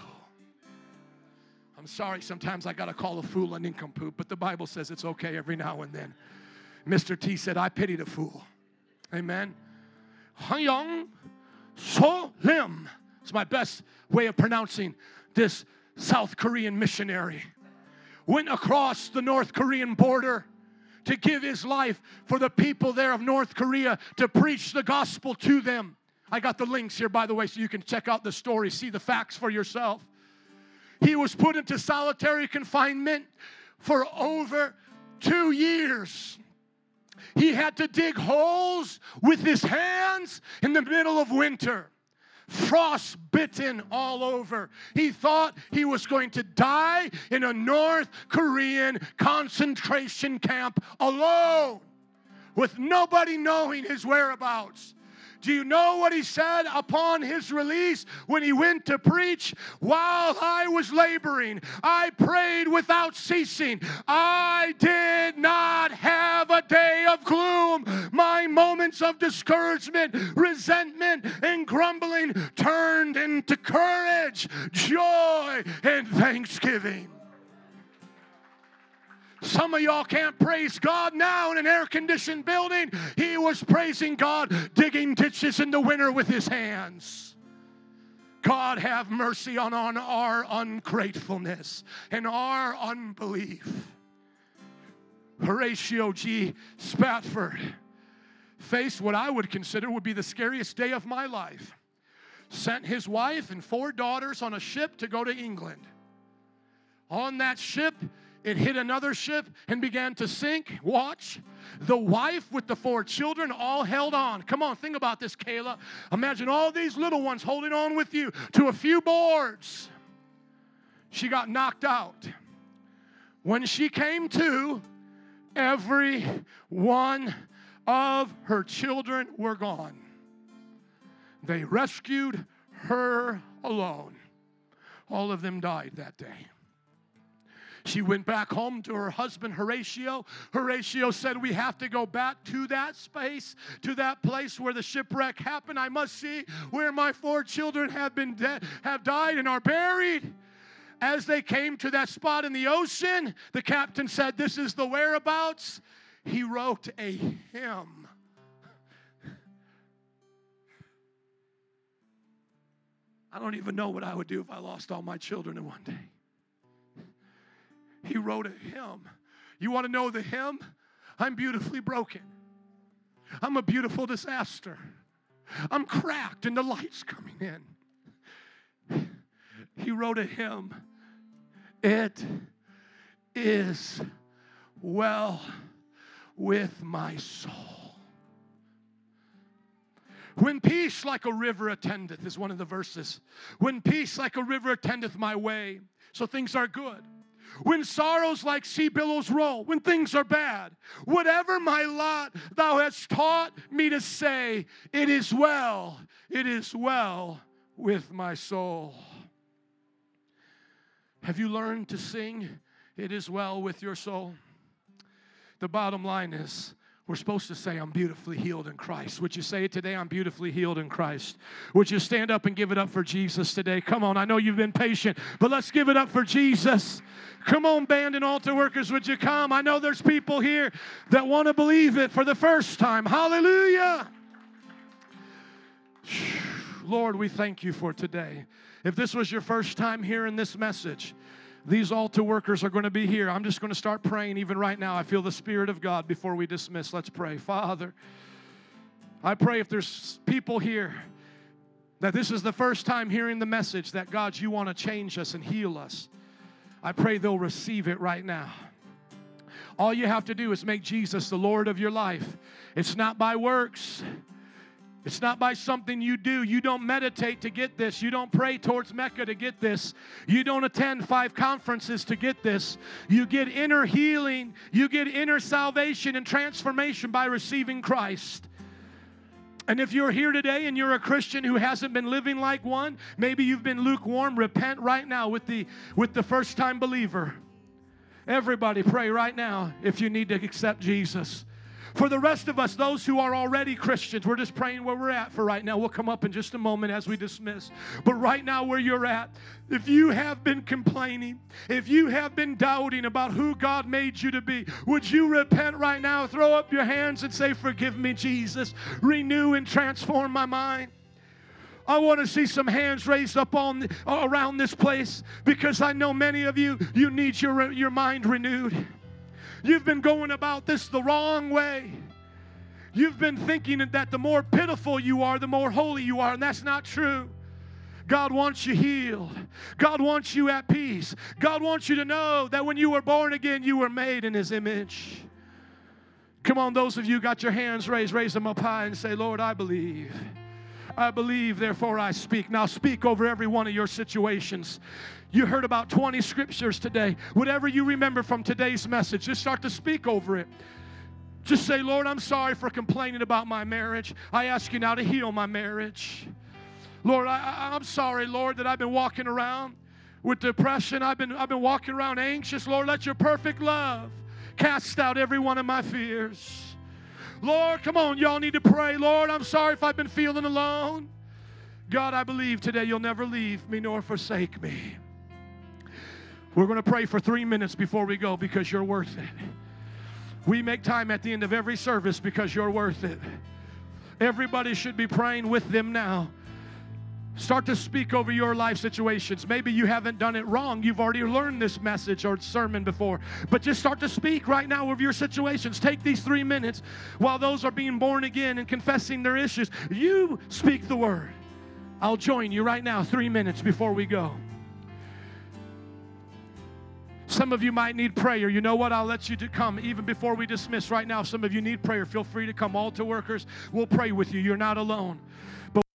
I'm sorry, sometimes I got to call a fool a nincompoop, but the Bible says it's okay every now and then. Mister T said, I pity the fool. Amen. Hyang Songlim is my best way of pronouncing this South Korean missionary. Went across the North Korean border to give his life for the people there of North Korea to preach the gospel to them. I got the links here, by the way, so you can check out the story, see the facts for yourself. He was put into solitary confinement for over two years. He had to dig holes with his hands in the middle of winter, frostbitten all over. He thought he was going to die in a North Korean concentration camp alone with nobody knowing his whereabouts. Do you know what he said upon his release when he went to preach? While I was laboring, I prayed without ceasing. I did not have a day of gloom. My moments of discouragement, resentment, and grumbling turned into courage, joy, and thanksgiving. Some of y'all can't praise God now in an air-conditioned building. He was praising God, digging ditches in the winter with his hands. God have mercy on, on our ungratefulness and our unbelief. Horatio G. Spafford faced what I would consider would be the scariest day of my life. Sent his wife and four daughters on a ship to go to England. On that ship, it hit another ship and began to sink. Watch. The wife with the four children all held on. Come on, think about this, Kayla. Imagine all these little ones holding on with you to a few boards. She got knocked out. When she came to, every one of her children were gone. They rescued her alone. All of them died that day. She went back home to her husband, Horatio. Horatio said, we have to go back to that space, to that place where the shipwreck happened. I must see where my four children have been de- have died and are buried. As they came to that spot in the ocean, the captain said, this is the whereabouts. He wrote a hymn. I don't even know what I would do if I lost all my children in one day. He wrote a hymn. You want to know the hymn? I'm beautifully broken. I'm a beautiful disaster. I'm cracked and the light's coming in. He wrote a hymn. It is well with my soul. When peace like a river attendeth, is one of the verses. When peace like a river attendeth my way, so things are good. When sorrows like sea billows roll, when things are bad, whatever my lot, thou hast taught me to say, it is well, it is well with my soul. Have you learned to sing, it is well with your soul? The bottom line is, we're supposed to say, I'm beautifully healed in Christ. Would you say it today? I'm beautifully healed in Christ. Would you stand up and give it up for Jesus today? Come on, I know you've been patient, but let's give it up for Jesus. Come on, band and altar workers, would you come? I know there's people here that want to believe it for the first time. Hallelujah. Lord, we thank you for today. If this was your first time hearing this message, these altar workers are going to be here. I'm just going to start praying even right now. I feel the Spirit of God before we dismiss. Let's pray. Father, I pray if there's people here that this is the first time hearing the message that, God, you want to change us and heal us, I pray they'll receive it right now. All you have to do is make Jesus the Lord of your life. It's not by works. It's not by something you do. You don't meditate to get this. You don't pray towards Mecca to get this. You don't attend five conferences to get this. You get inner healing. You get inner salvation and transformation by receiving Christ. And if you're here today and you're a Christian who hasn't been living like one, maybe you've been lukewarm, repent right now with the, with the first-time believer. Everybody pray right now if you need to accept Jesus. For the rest of us, those who are already Christians, we're just praying where we're at for right now. We'll come up in just a moment as we dismiss. But right now where you're at, if you have been complaining, if you have been doubting about who God made you to be, would you repent right now, throw up your hands and say, forgive me, Jesus. Renew and transform my mind. I want to see some hands raised up on around this place because I know many of you, you need your, your mind renewed. You've been going about this the wrong way. You've been thinking that the more pitiful you are, the more holy you are, and that's not true. God wants you healed. God wants you at peace. God wants you to know that when you were born again, you were made in His image. Come on, those of you got your hands raised, raise them up high and say, Lord, I believe. I believe, therefore I speak. Now speak over every one of your situations. You heard about twenty scriptures today. Whatever you remember from today's message, just start to speak over it. Just say, Lord, I'm sorry for complaining about my marriage. I ask you now to heal my marriage. Lord, I, I'm sorry, Lord, that I've been walking around with depression. I've been, I've been walking around anxious. Lord, let your perfect love cast out every one of my fears. Lord, come on, y'all need to pray. Lord, I'm sorry if I've been feeling alone. God, I believe today you'll never leave me nor forsake me. We're going to pray for three minutes before we go because you're worth it. We make time at the end of every service because you're worth it. Everybody should be praying with them now. Start to speak over your life situations. Maybe you haven't done it wrong. You've already learned this message or sermon before. But just start to speak right now of your situations. Take these three minutes while those are being born again and confessing their issues. You speak the word. I'll join you right now, three minutes before we go. Some of you might need prayer. You know what? I'll let you come even before we dismiss right now. If some of you need prayer, feel free to come. Altar workers, we'll pray with you. You're not alone. But